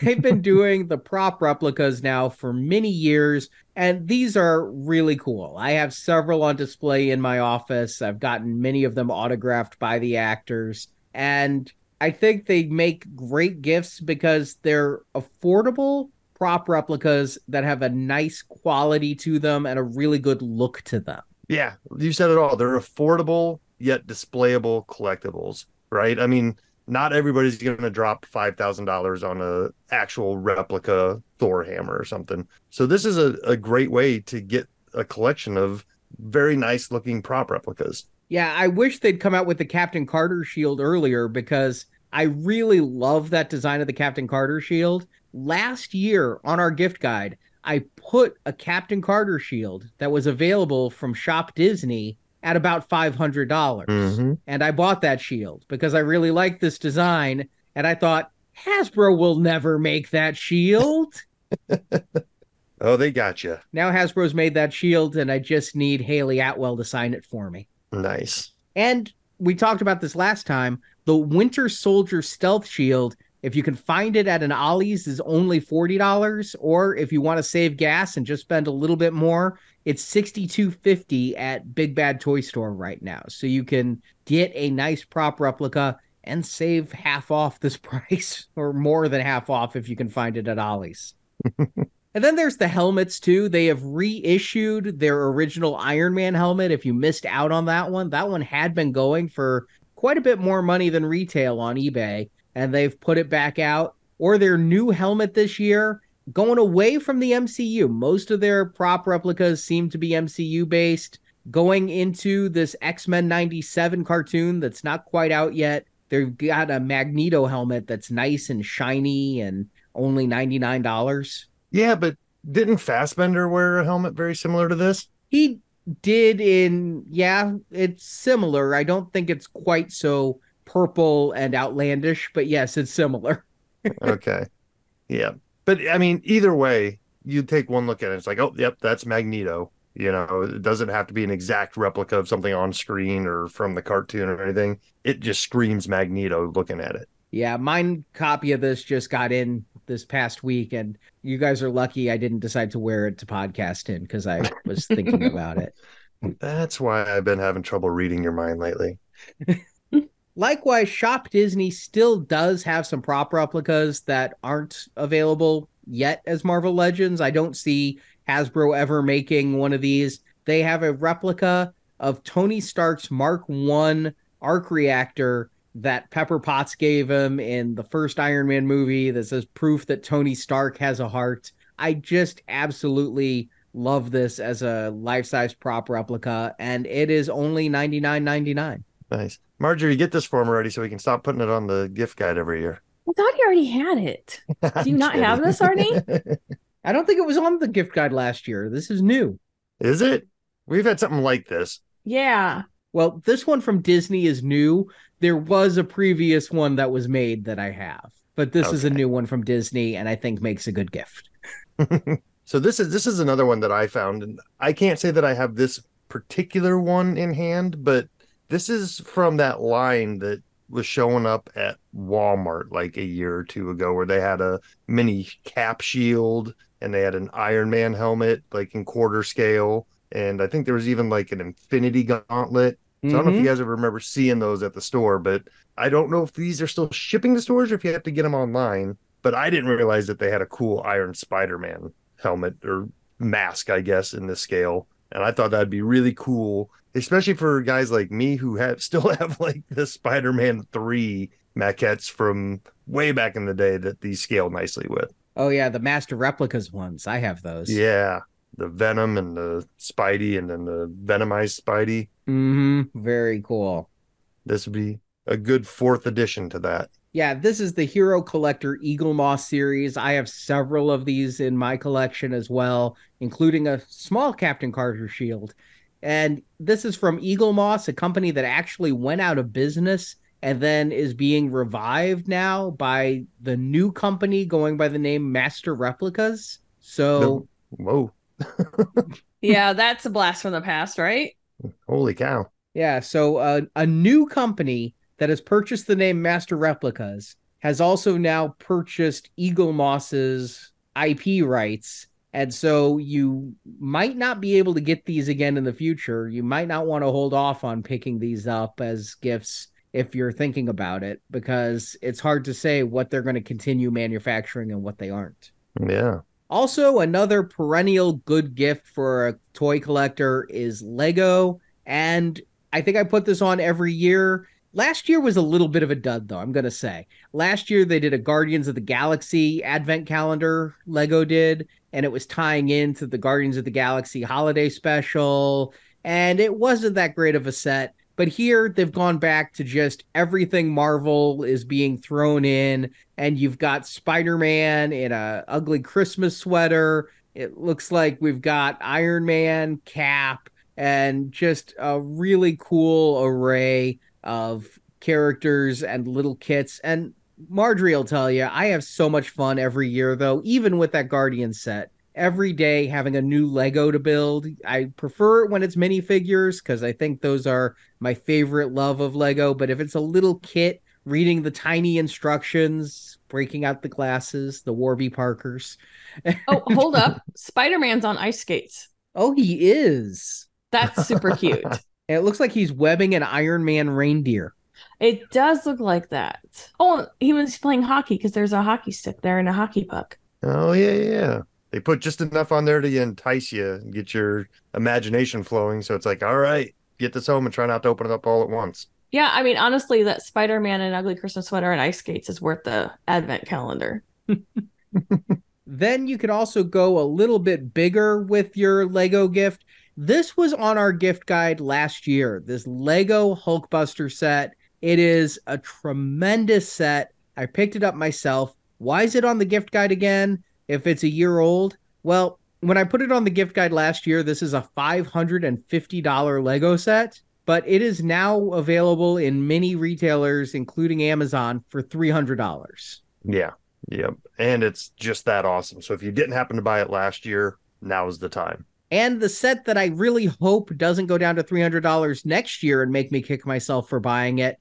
They've been doing the prop replicas now for many years, and these are really cool. I have several on display in my office. I've gotten many of them autographed by the actors, and I think they make great gifts because they're affordable prop replicas that have a nice quality to them and a really good look to them. Yeah, you said it all. They're affordable yet displayable collectibles, right? I mean, not everybody's going to drop five thousand dollars on an actual replica Thor hammer or something. So this is a, a great way to get a collection of very nice looking prop replicas. Yeah, I wish they'd come out with the Captain Carter shield earlier because I really love that design of the Captain Carter shield. Last year on our gift guide, I put a Captain Carter shield that was available from Shop Disney at about five hundred dollars. Mm-hmm. And I bought that shield because I really liked this design. And I thought, Hasbro will never make that shield. Oh, they got you. Now Hasbro's made that shield, and I just need Haley Atwell to sign it for me. Nice. And we talked about this last time. The Winter Soldier Stealth Shield, if you can find it at an Ollie's, is only forty dollars. Or if you want to save gas and just spend a little bit more, it's sixty-two fifty at Big Bad Toy Store right now. So you can get a nice prop replica and save half off this price, or more than half off if you can find it at Ollie's. And then there's the helmets, too. They have reissued their original Iron Man helmet. If you missed out on that one, that one had been going for quite a bit more money than retail on eBay, and they've put it back out. Or their new helmet this year, going away from the M C U. Most of their prop replicas seem to be M C U-based. Going into this X-Men ninety-seven cartoon that's not quite out yet, they've got a Magneto helmet that's nice and shiny and only ninety-nine dollars. Yeah, but didn't Fassbender wear a helmet very similar to this? He did in, yeah, it's similar. I don't think it's quite so purple and outlandish, but yes, it's similar. Okay. Yeah. But I mean, either way, you take one look at it, it's like, oh, yep, that's Magneto. You know, it doesn't have to be an exact replica of something on screen or from the cartoon or anything. It just screams Magneto looking at it. Yeah, mine copy of this just got in this past week, and you guys are lucky I didn't decide to wear it to podcast in because I was thinking about it. That's why I've been having trouble reading your mind lately. Likewise, Shop Disney still does have some prop replicas that aren't available yet as Marvel Legends. I don't see Hasbro ever making one of these. They have a replica of Tony Stark's Mark one arc reactor that Pepper Potts gave him in the first Iron Man movie that says proof that Tony Stark has a heart. I just absolutely love this as a life-size prop replica, and it is only ninety-nine ninety-nine. Nice. Marjorie, get this for him already so we can stop putting it on the gift guide every year. I thought he already had it. Do you not kidding. Have this, Arnie? I don't think it was on the gift guide last year. This is new. Is it? We've had something like this. Yeah. Well, this one from Disney is new. There was a previous one that was made that I have, but this okay. is a new one from Disney, and I think makes a good gift. So this is this is another one that I found, and I can't say that I have this particular one in hand, but this is from that line that was showing up at Walmart like a year or two ago, where they had a mini cap shield and they had an Iron Man helmet, like in quarter scale. And I think there was even like an Infinity Gauntlet. So mm-hmm. I don't know if you guys ever remember seeing those at the store, but I don't know if these are still shipping to stores or if you have to get them online. But I didn't realize that they had a cool Iron Spider-Man helmet or mask, I guess, in this scale. And I thought that'd be really cool, especially for guys like me who have still have like the Spider-Man three maquettes from way back in the day that these scale nicely with. Oh, yeah. The Master Replicas ones. I have those. Yeah. The Venom and the Spidey and then the Venomized Spidey. Mm-hmm. Very cool. This would be a good fourth addition to that. Yeah, this is the Hero Collector Eagle Moss series. I have several of these in my collection as well, including a small Captain Carter shield. And this is from Eagle Moss, a company that actually went out of business and then is being revived now by the new company going by the name Master Replicas. So, no. Whoa. Yeah, that's a blast from the past, right? Holy cow. Yeah, so uh, a new company that has purchased the name Master Replicas has also now purchased Eagle Moss's I P rights. And so you might not be able to get these again in the future. You might not want to hold off on picking these up as gifts if you're thinking about it, because it's hard to say what they're going to continue manufacturing and what they aren't. Yeah. Also, another perennial good gift for a toy collector is LEGO. And I think I put this on every year. Last year was a little bit of a dud, though, I'm going to say. Last year, they did a Guardians of the Galaxy advent calendar, LEGO did, and it was tying into the Guardians of the Galaxy holiday special, and it wasn't that great of a set. But here, they've gone back to just everything Marvel is being thrown in, and you've got Spider-Man in a ugly Christmas sweater. It looks like we've got Iron Man, Cap, and just a really cool array of characters and little kits. And Marjorie will tell you, I have so much fun every year, though, even with that Guardian set. Every day having a new LEGO to build. I prefer it when it's minifigures because I think those are my favorite love of LEGO. But if it's a little kit, reading the tiny instructions, breaking out the glasses, the Warby Parkers. Oh, hold up. Spider-Man's on ice skates. Oh, he is. That's super cute. It looks like he's webbing an Iron Man reindeer. It does look like that. Oh, he was playing hockey because there's a hockey stick there and a hockey puck. Oh, yeah, yeah. They put just enough on there to entice you and get your imagination flowing. So it's like, all right, get this home and try not to open it up all at once. Yeah, I mean, honestly, that Spider-Man and ugly Christmas sweater and ice skates is worth the advent calendar. Then you could also go a little bit bigger with your LEGO gift. This was on our gift guide last year, this LEGO Hulkbuster set. It is a tremendous set. I picked it up myself. Why is it on the gift guide again if it's a year old? Well, when I put it on the gift guide last year, this is a five hundred fifty dollars LEGO set, but it is now available in many retailers, including Amazon, for three hundred dollars. Yeah, yep. And it's just that awesome. So if you didn't happen to buy it last year, now is the time. And the set that I really hope doesn't go down to three hundred dollars next year and make me kick myself for buying it.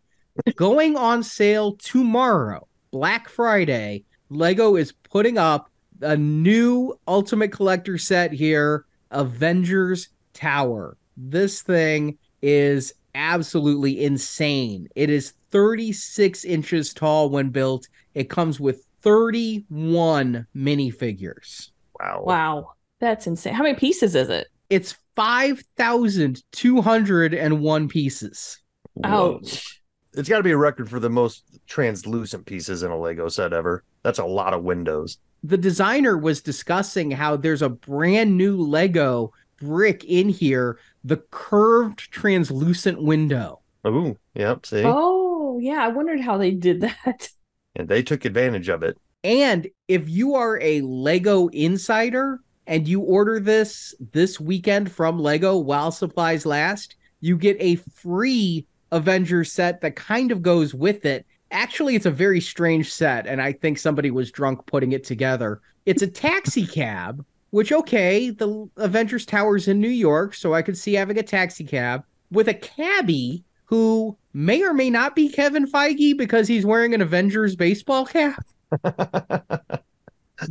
Going on sale tomorrow, Black Friday, LEGO is putting up a new Ultimate Collector set here, Avengers Tower. This thing is absolutely insane. It is thirty-six inches tall when built. It comes with thirty-one minifigures. Wow. Wow. That's insane. How many pieces is it? It's five thousand two hundred one pieces. Whoa. Ouch. It's got to be a record for the most translucent pieces in a LEGO set ever. That's a lot of windows. The designer was discussing how there's a brand new LEGO brick in here, the curved translucent window. Oh, yep. See? Oh, yeah. I wondered how they did that. And they took advantage of it. And if you are a LEGO insider and you order this this weekend from LEGO while supplies last, you get a free Avengers set that kind of goes with it. Actually, it's a very strange set, and I think somebody was drunk putting it together. It's a taxi cab, which, okay, the Avengers Tower's in New York, so I could see having a taxi cab with a cabbie who may or may not be Kevin Feige because he's wearing an Avengers baseball cap.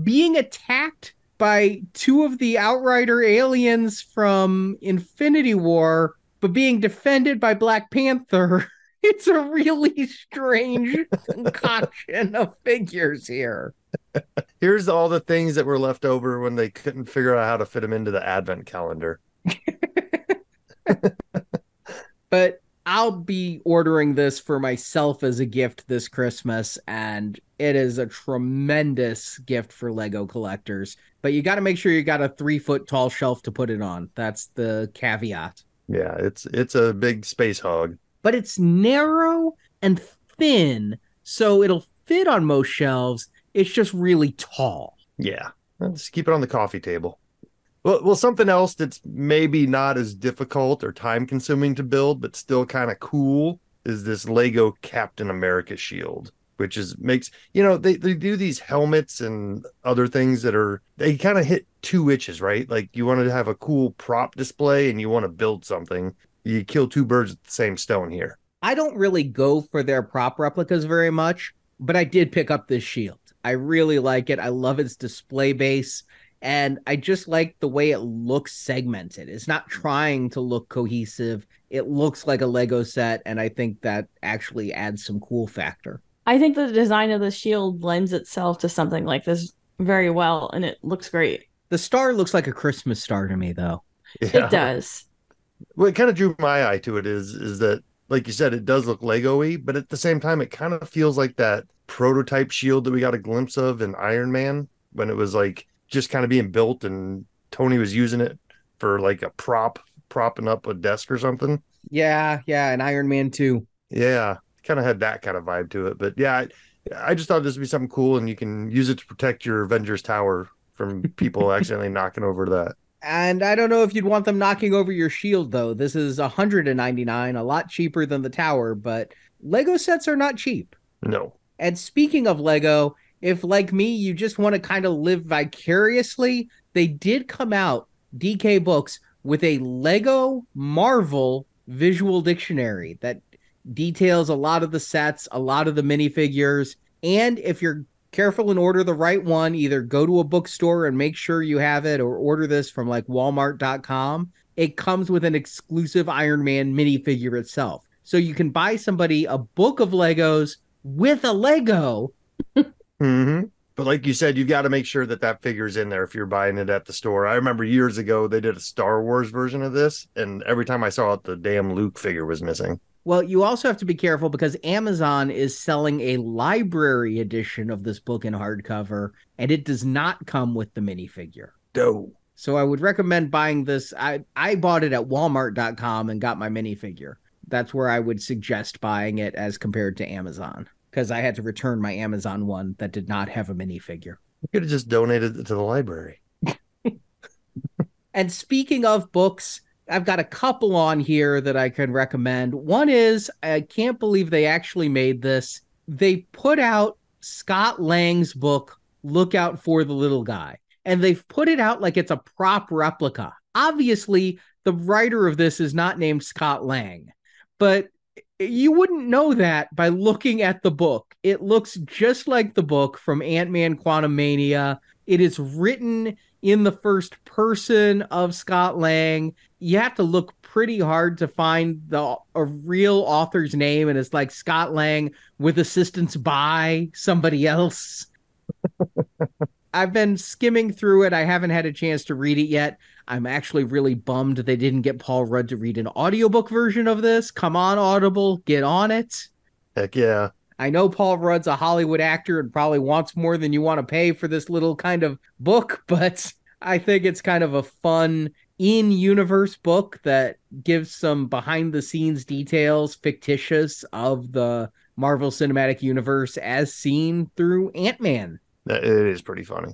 Being attacked by two of the Outrider aliens from Infinity War, but being defended by Black Panther. It's a really strange concoction of figures here. Here's all the things that were left over when they couldn't figure out how to fit them into the advent calendar. But I'll be ordering this for myself as a gift this Christmas, and it is a tremendous gift for LEGO collectors. But you got to make sure you got a three foot tall shelf to put it on. That's the caveat. Yeah, it's it's a big space hog. But it's narrow and thin, so it'll fit on most shelves. It's just really tall. Yeah, let's keep it on the coffee table. Well, well, something else that's maybe not as difficult or time consuming to build, but still kind of cool is this Lego Captain America shield, which is makes, you know, they, they do these helmets and other things that are, they kind of hit two itches, right? Like you want to have a cool prop display and you want to build something. You kill two birds with the same stone here. I don't really go for their prop replicas very much, but I did pick up this shield. I really like it. I love its display base. And I just like the way it looks segmented. It's not trying to look cohesive. It looks like a Lego set, and I think that actually adds some cool factor. I think the design of the shield lends itself to something like this very well, and it looks great. The star looks like a Christmas star to me, though. Yeah. It does. What kind of drew my eye to it is, is that, like you said, it does look Lego-y, but at the same time, it kind of feels like that prototype shield that we got a glimpse of in Iron Man when it was like, just kind of being built and Tony was using it for like a prop, propping up a desk or something. Yeah, yeah, and Iron Man two. Yeah, kind of had that kind of vibe to it. But yeah, I, I just thought this would be something cool, and you can use it to protect your Avengers Tower from people accidentally knocking over that. And I don't know if you'd want them knocking over your shield, though. This is one hundred ninety-nine dollars, a lot cheaper than the tower, but Lego sets are not cheap. No. And speaking of Lego, if, like me, you just want to kind of live vicariously, they did come out, D K Books, with a Lego Marvel visual dictionary that details a lot of the sets, a lot of the minifigures. And if you're careful and order the right one, either go to a bookstore and make sure you have it, or order this from like walmart dot com. It comes with an exclusive Iron Man minifigure itself. So you can buy somebody a book of Legos with a Lego. Mm-hmm. But like you said, you've got to make sure that that figure's in there if you're buying it at the store. I remember years ago they did a Star Wars version of this, and every time I saw it, the damn Luke figure was missing. Well, you also have to be careful because Amazon is selling a library edition of this book in hardcover, and it does not come with the minifigure. No. So I would recommend buying this. I, I bought it at walmart dot com and got my minifigure. That's where I would suggest buying it as compared to Amazon, because I had to return my Amazon one that did not have a minifigure. You could have just donated it to the library. And speaking of books, I've got a couple on here that I can recommend. One is, I can't believe they actually made this. They put out Scott Lang's book, Look Out for the Little Guy. And they've put it out like it's a prop replica. Obviously, the writer of this is not named Scott Lang, but you wouldn't know that by looking at the book. It looks just like the book from Ant-Man Quantumania. It is written in the first person of Scott Lang. You have to look pretty hard to find the a real author's name, and it's like Scott Lang with assistance by somebody else. I've been skimming through it. I haven't had a chance to read it yet. I'm actually really bummed they didn't get Paul Rudd to read an audiobook version of this. Come on, Audible, get on it. Heck yeah. I know Paul Rudd's a Hollywood actor and probably wants more than you want to pay for this little kind of book, but I think it's kind of a fun in-universe book that gives some behind-the-scenes details, fictitious, of the Marvel Cinematic Universe as seen through Ant-Man. It is pretty funny.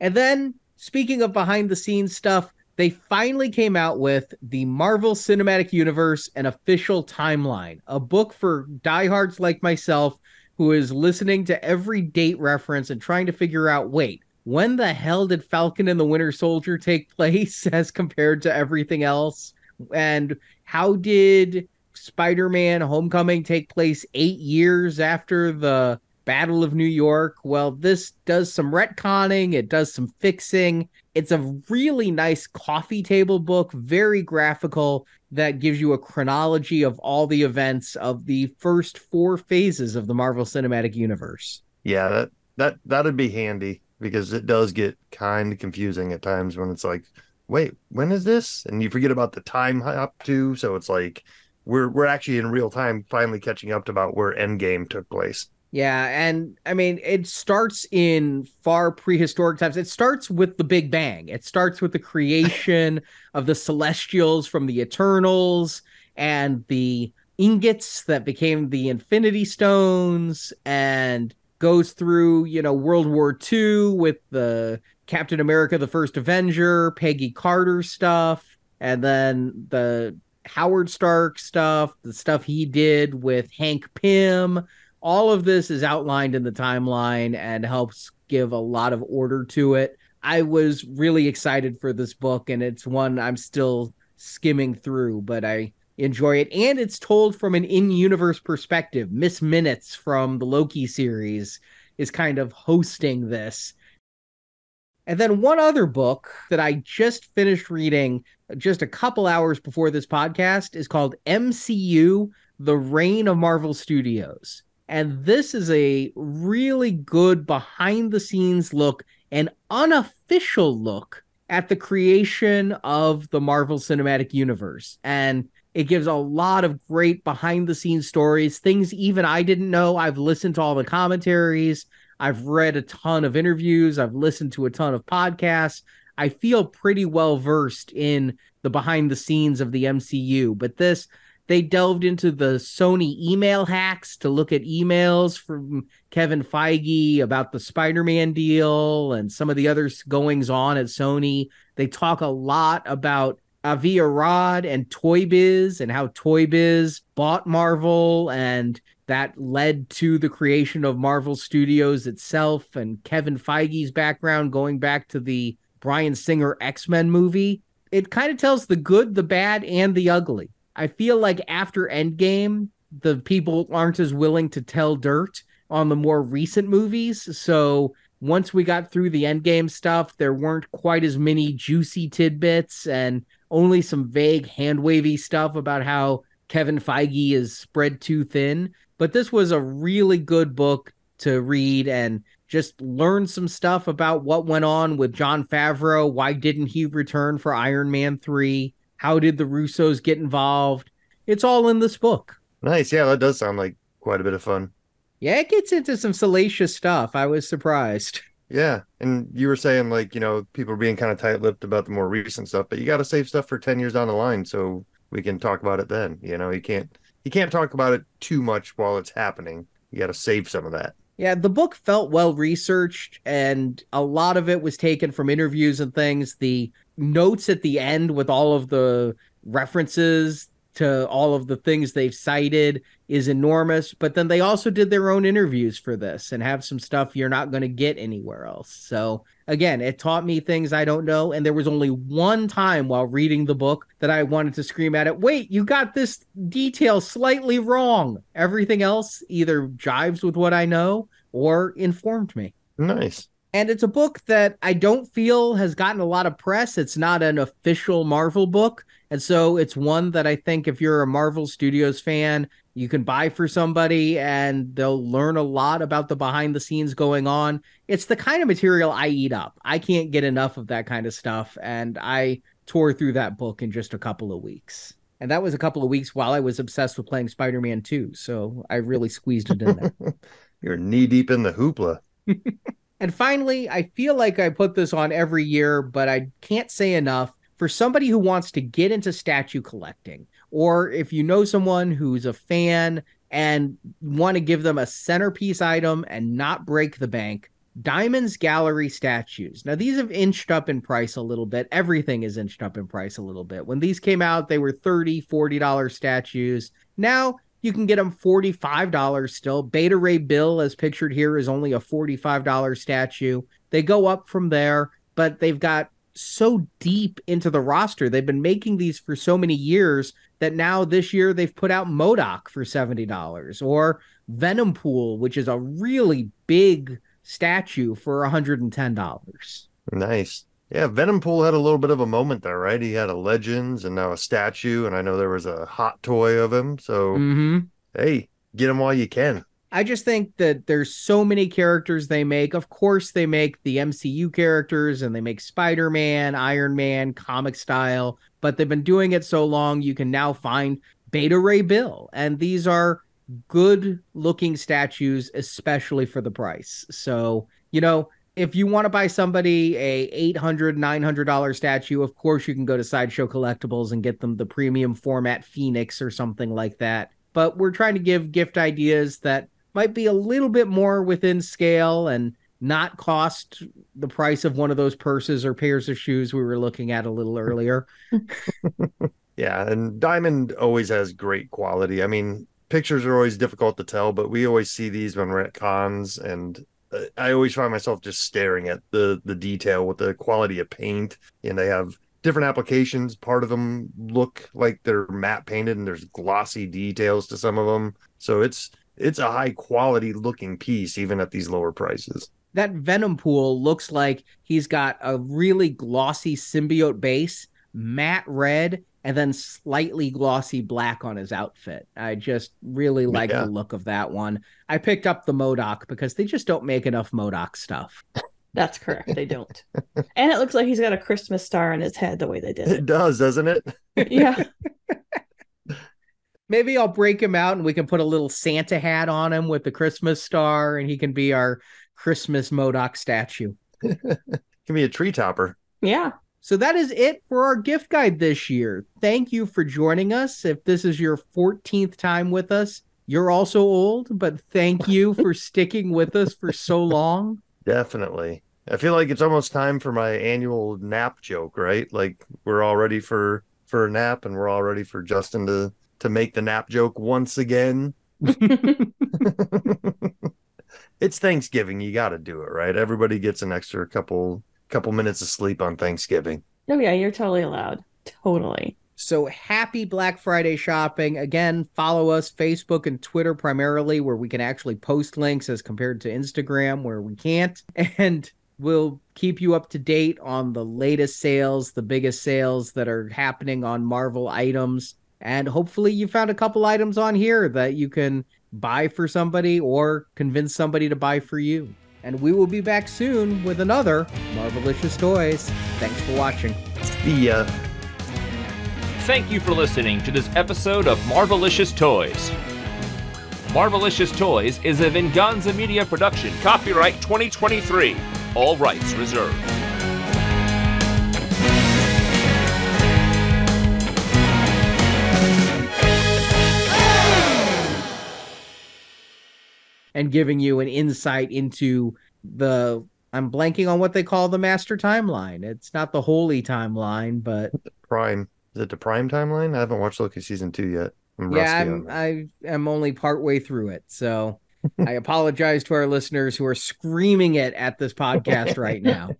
And then, speaking of behind-the-scenes stuff, they finally came out with the Marvel Cinematic Universe, an official timeline, a book for diehards like myself who is listening to every date reference and trying to figure out, wait, when the hell did Falcon and the Winter Soldier take place as compared to everything else? And how did Spider-Man Homecoming take place eight years after the Battle of New York? Well, this does some retconning. It does some fixing. It's a really nice coffee table book, very graphical, that gives you a chronology of all the events of the first four phases of the Marvel Cinematic Universe. Yeah, that, that, that'd be handy, because it does get kind of confusing at times when it's like, wait, when is this? And you forget about the time hop too. So it's like, we're, we're actually in real time finally catching up to about where Endgame took place. Yeah, and I mean, it starts in far prehistoric times. It starts with the Big Bang. It starts with the creation of the Celestials from the Eternals and the ingots that became the Infinity Stones, and goes through, you know, World War Two with the Captain America, the First Avenger, Peggy Carter stuff, and then the Howard Stark stuff, the stuff he did with Hank Pym. All of this is outlined in the timeline and helps give a lot of order to it. I was really excited for this book, and it's one I'm still skimming through, but I enjoy it. And it's told from an in-universe perspective. Miss Minutes from the Loki series is kind of hosting this. And then one other book that I just finished reading just a couple hours before this podcast is called M C U, The Reign of Marvel Studios. And this is a really good behind-the-scenes look, an unofficial look at the creation of the Marvel Cinematic Universe. And it gives a lot of great behind-the-scenes stories, things even I didn't know. I've listened to all the commentaries. I've read a ton of interviews. I've listened to a ton of podcasts. I feel pretty well-versed in the behind-the-scenes of the M C U, but this... They delved into the Sony email hacks to look at emails from Kevin Feige about the Spider-Man deal and some of the other goings-on at Sony. They talk a lot about Avi Arad and Toy Biz and how Toy Biz bought Marvel, and that led to the creation of Marvel Studios itself, and Kevin Feige's background going back to the Bryan Singer X-Men movie. It kind of tells the good, the bad, and the ugly. I feel like after Endgame, the people aren't as willing to tell dirt on the more recent movies. So once we got through the Endgame stuff, there weren't quite as many juicy tidbits and only some vague hand-wavy stuff about how Kevin Feige is spread too thin. But this was a really good book to read and just learn some stuff about what went on with Jon Favreau. Why didn't he return for Iron Man three? How did the Russos get involved? It's all in this book. Nice. Yeah, that does sound like quite a bit of fun. Yeah, it gets into some salacious stuff. I was surprised. Yeah. And you were saying, like, you know, people are being kind of tight-lipped about the more recent stuff, but you got to save stuff for ten years down the line so we can talk about it then. You know, you can't you can't talk about it too much while it's happening. You got to save some of that. Yeah, the book felt well-researched, and a lot of it was taken from interviews and things. The notes at the end with all of the references to all of the things they've cited is enormous, but then they also did their own interviews for this and have some stuff you're not going to get anywhere else. So, again, it taught me things I don't know, and there was only one time while reading the book that I wanted to scream at it, wait, you got this detail slightly wrong. Everything else either jives with what I know or informed me. Nice. And it's a book that I don't feel has gotten a lot of press. It's not an official Marvel book. And so it's one that I think if you're a Marvel Studios fan, you can buy for somebody and they'll learn a lot about the behind the scenes going on. It's the kind of material I eat up. I can't get enough of that kind of stuff. And I tore through that book in just a couple of weeks. And that was a couple of weeks while I was obsessed with playing Spider-Man two. So I really squeezed it in there. You're knee deep in the hoopla. And finally, I feel like I put this on every year, but I can't say enough. For somebody who wants to get into statue collecting, or if you know someone who's a fan and want to give them a centerpiece item and not break the bank, Diamonds Gallery statues. Now, these have inched up in price a little bit. Everything is inched up in price a little bit. When these came out, they were thirty dollars, forty dollars statues. Now, you can get them forty-five dollars still. Beta Ray Bill, as pictured here, is only a forty-five dollars statue. They go up from there, but they've got so deep into the roster. They've been making these for so many years that now this year they've put out M O D O K for seventy dollars, or Venom Pool, which is a really big statue, for one hundred ten dollars. Nice. Yeah, Venom Pool had a little bit of a moment there, right? He had a Legends and now a statue, and I know there was a hot toy of him. So, mm-hmm. Hey, get him while you can. I just think that there's so many characters they make. Of course, they make the M C U characters, and they make Spider-Man, Iron Man, comic style, but they've been doing it so long, you can now find Beta Ray Bill. And these are good-looking statues, especially for the price. So, you know, if you want to buy somebody a eight hundred dollars, nine hundred dollars statue, of course you can go to Sideshow Collectibles and get them the premium format Phoenix or something like that. But we're trying to give gift ideas that might be a little bit more within scale and not cost the price of one of those purses or pairs of shoes we were looking at a little earlier. Yeah, and Diamond always has great quality. I mean, pictures are always difficult to tell, but we always see these when we're at cons, and I always find myself just staring at the the detail with the quality of paint. And they have different applications. Part of them look like they're matte painted, and there's glossy details to some of them. So it's it's a high quality looking piece, even at these lower prices. That Venom pool looks like he's got a really glossy symbiote base, matte red, and then slightly glossy black on his outfit. I just really like yeah. the look of that one. I picked up the MODOK because they just don't make enough MODOK stuff. That's correct. They don't. And it looks like he's got a Christmas star on his head the way they did it. It does, doesn't it? Yeah. Maybe I'll break him out and we can put a little Santa hat on him with the Christmas star, and he can be our Christmas MODOK statue. Can be a tree topper. Yeah. So that is it for our gift guide this year. Thank you for joining us. If this is your fourteenth time with us, you're also old, but thank you for sticking with us for so long. Definitely. I feel like it's almost time for my annual nap joke, right? Like we're all ready for, for a nap, and we're all ready for Justin to, to make the nap joke once again. It's Thanksgiving. You got to do it, right? Everybody gets an extra couple... couple minutes of sleep on Thanksgiving. Oh yeah, you're totally allowed. Totally. So happy Black Friday shopping. Again, follow us Facebook and Twitter primarily, where we can actually post links as compared to Instagram where we can't. And we'll keep you up to date on the latest sales, the biggest sales that are happening on Marvel items. And hopefully you found a couple items on here that you can buy for somebody or convince somebody to buy for you. And we will be back soon with another Marvelicious Toys. Thanks for watching. See ya. Thank you for listening to this episode of Marvelicious Toys. Marvelicious Toys is a Venganza Media production, copyright twenty twenty-three. All rights reserved. And giving you an insight into the, I'm blanking on what they call the master timeline. It's not the holy timeline, but... Prime. Is it the Prime timeline? I haven't watched Loki Season two yet. I'm yeah, I'm, I am only partway through it, so I apologize to our listeners who are screaming it at this podcast right now.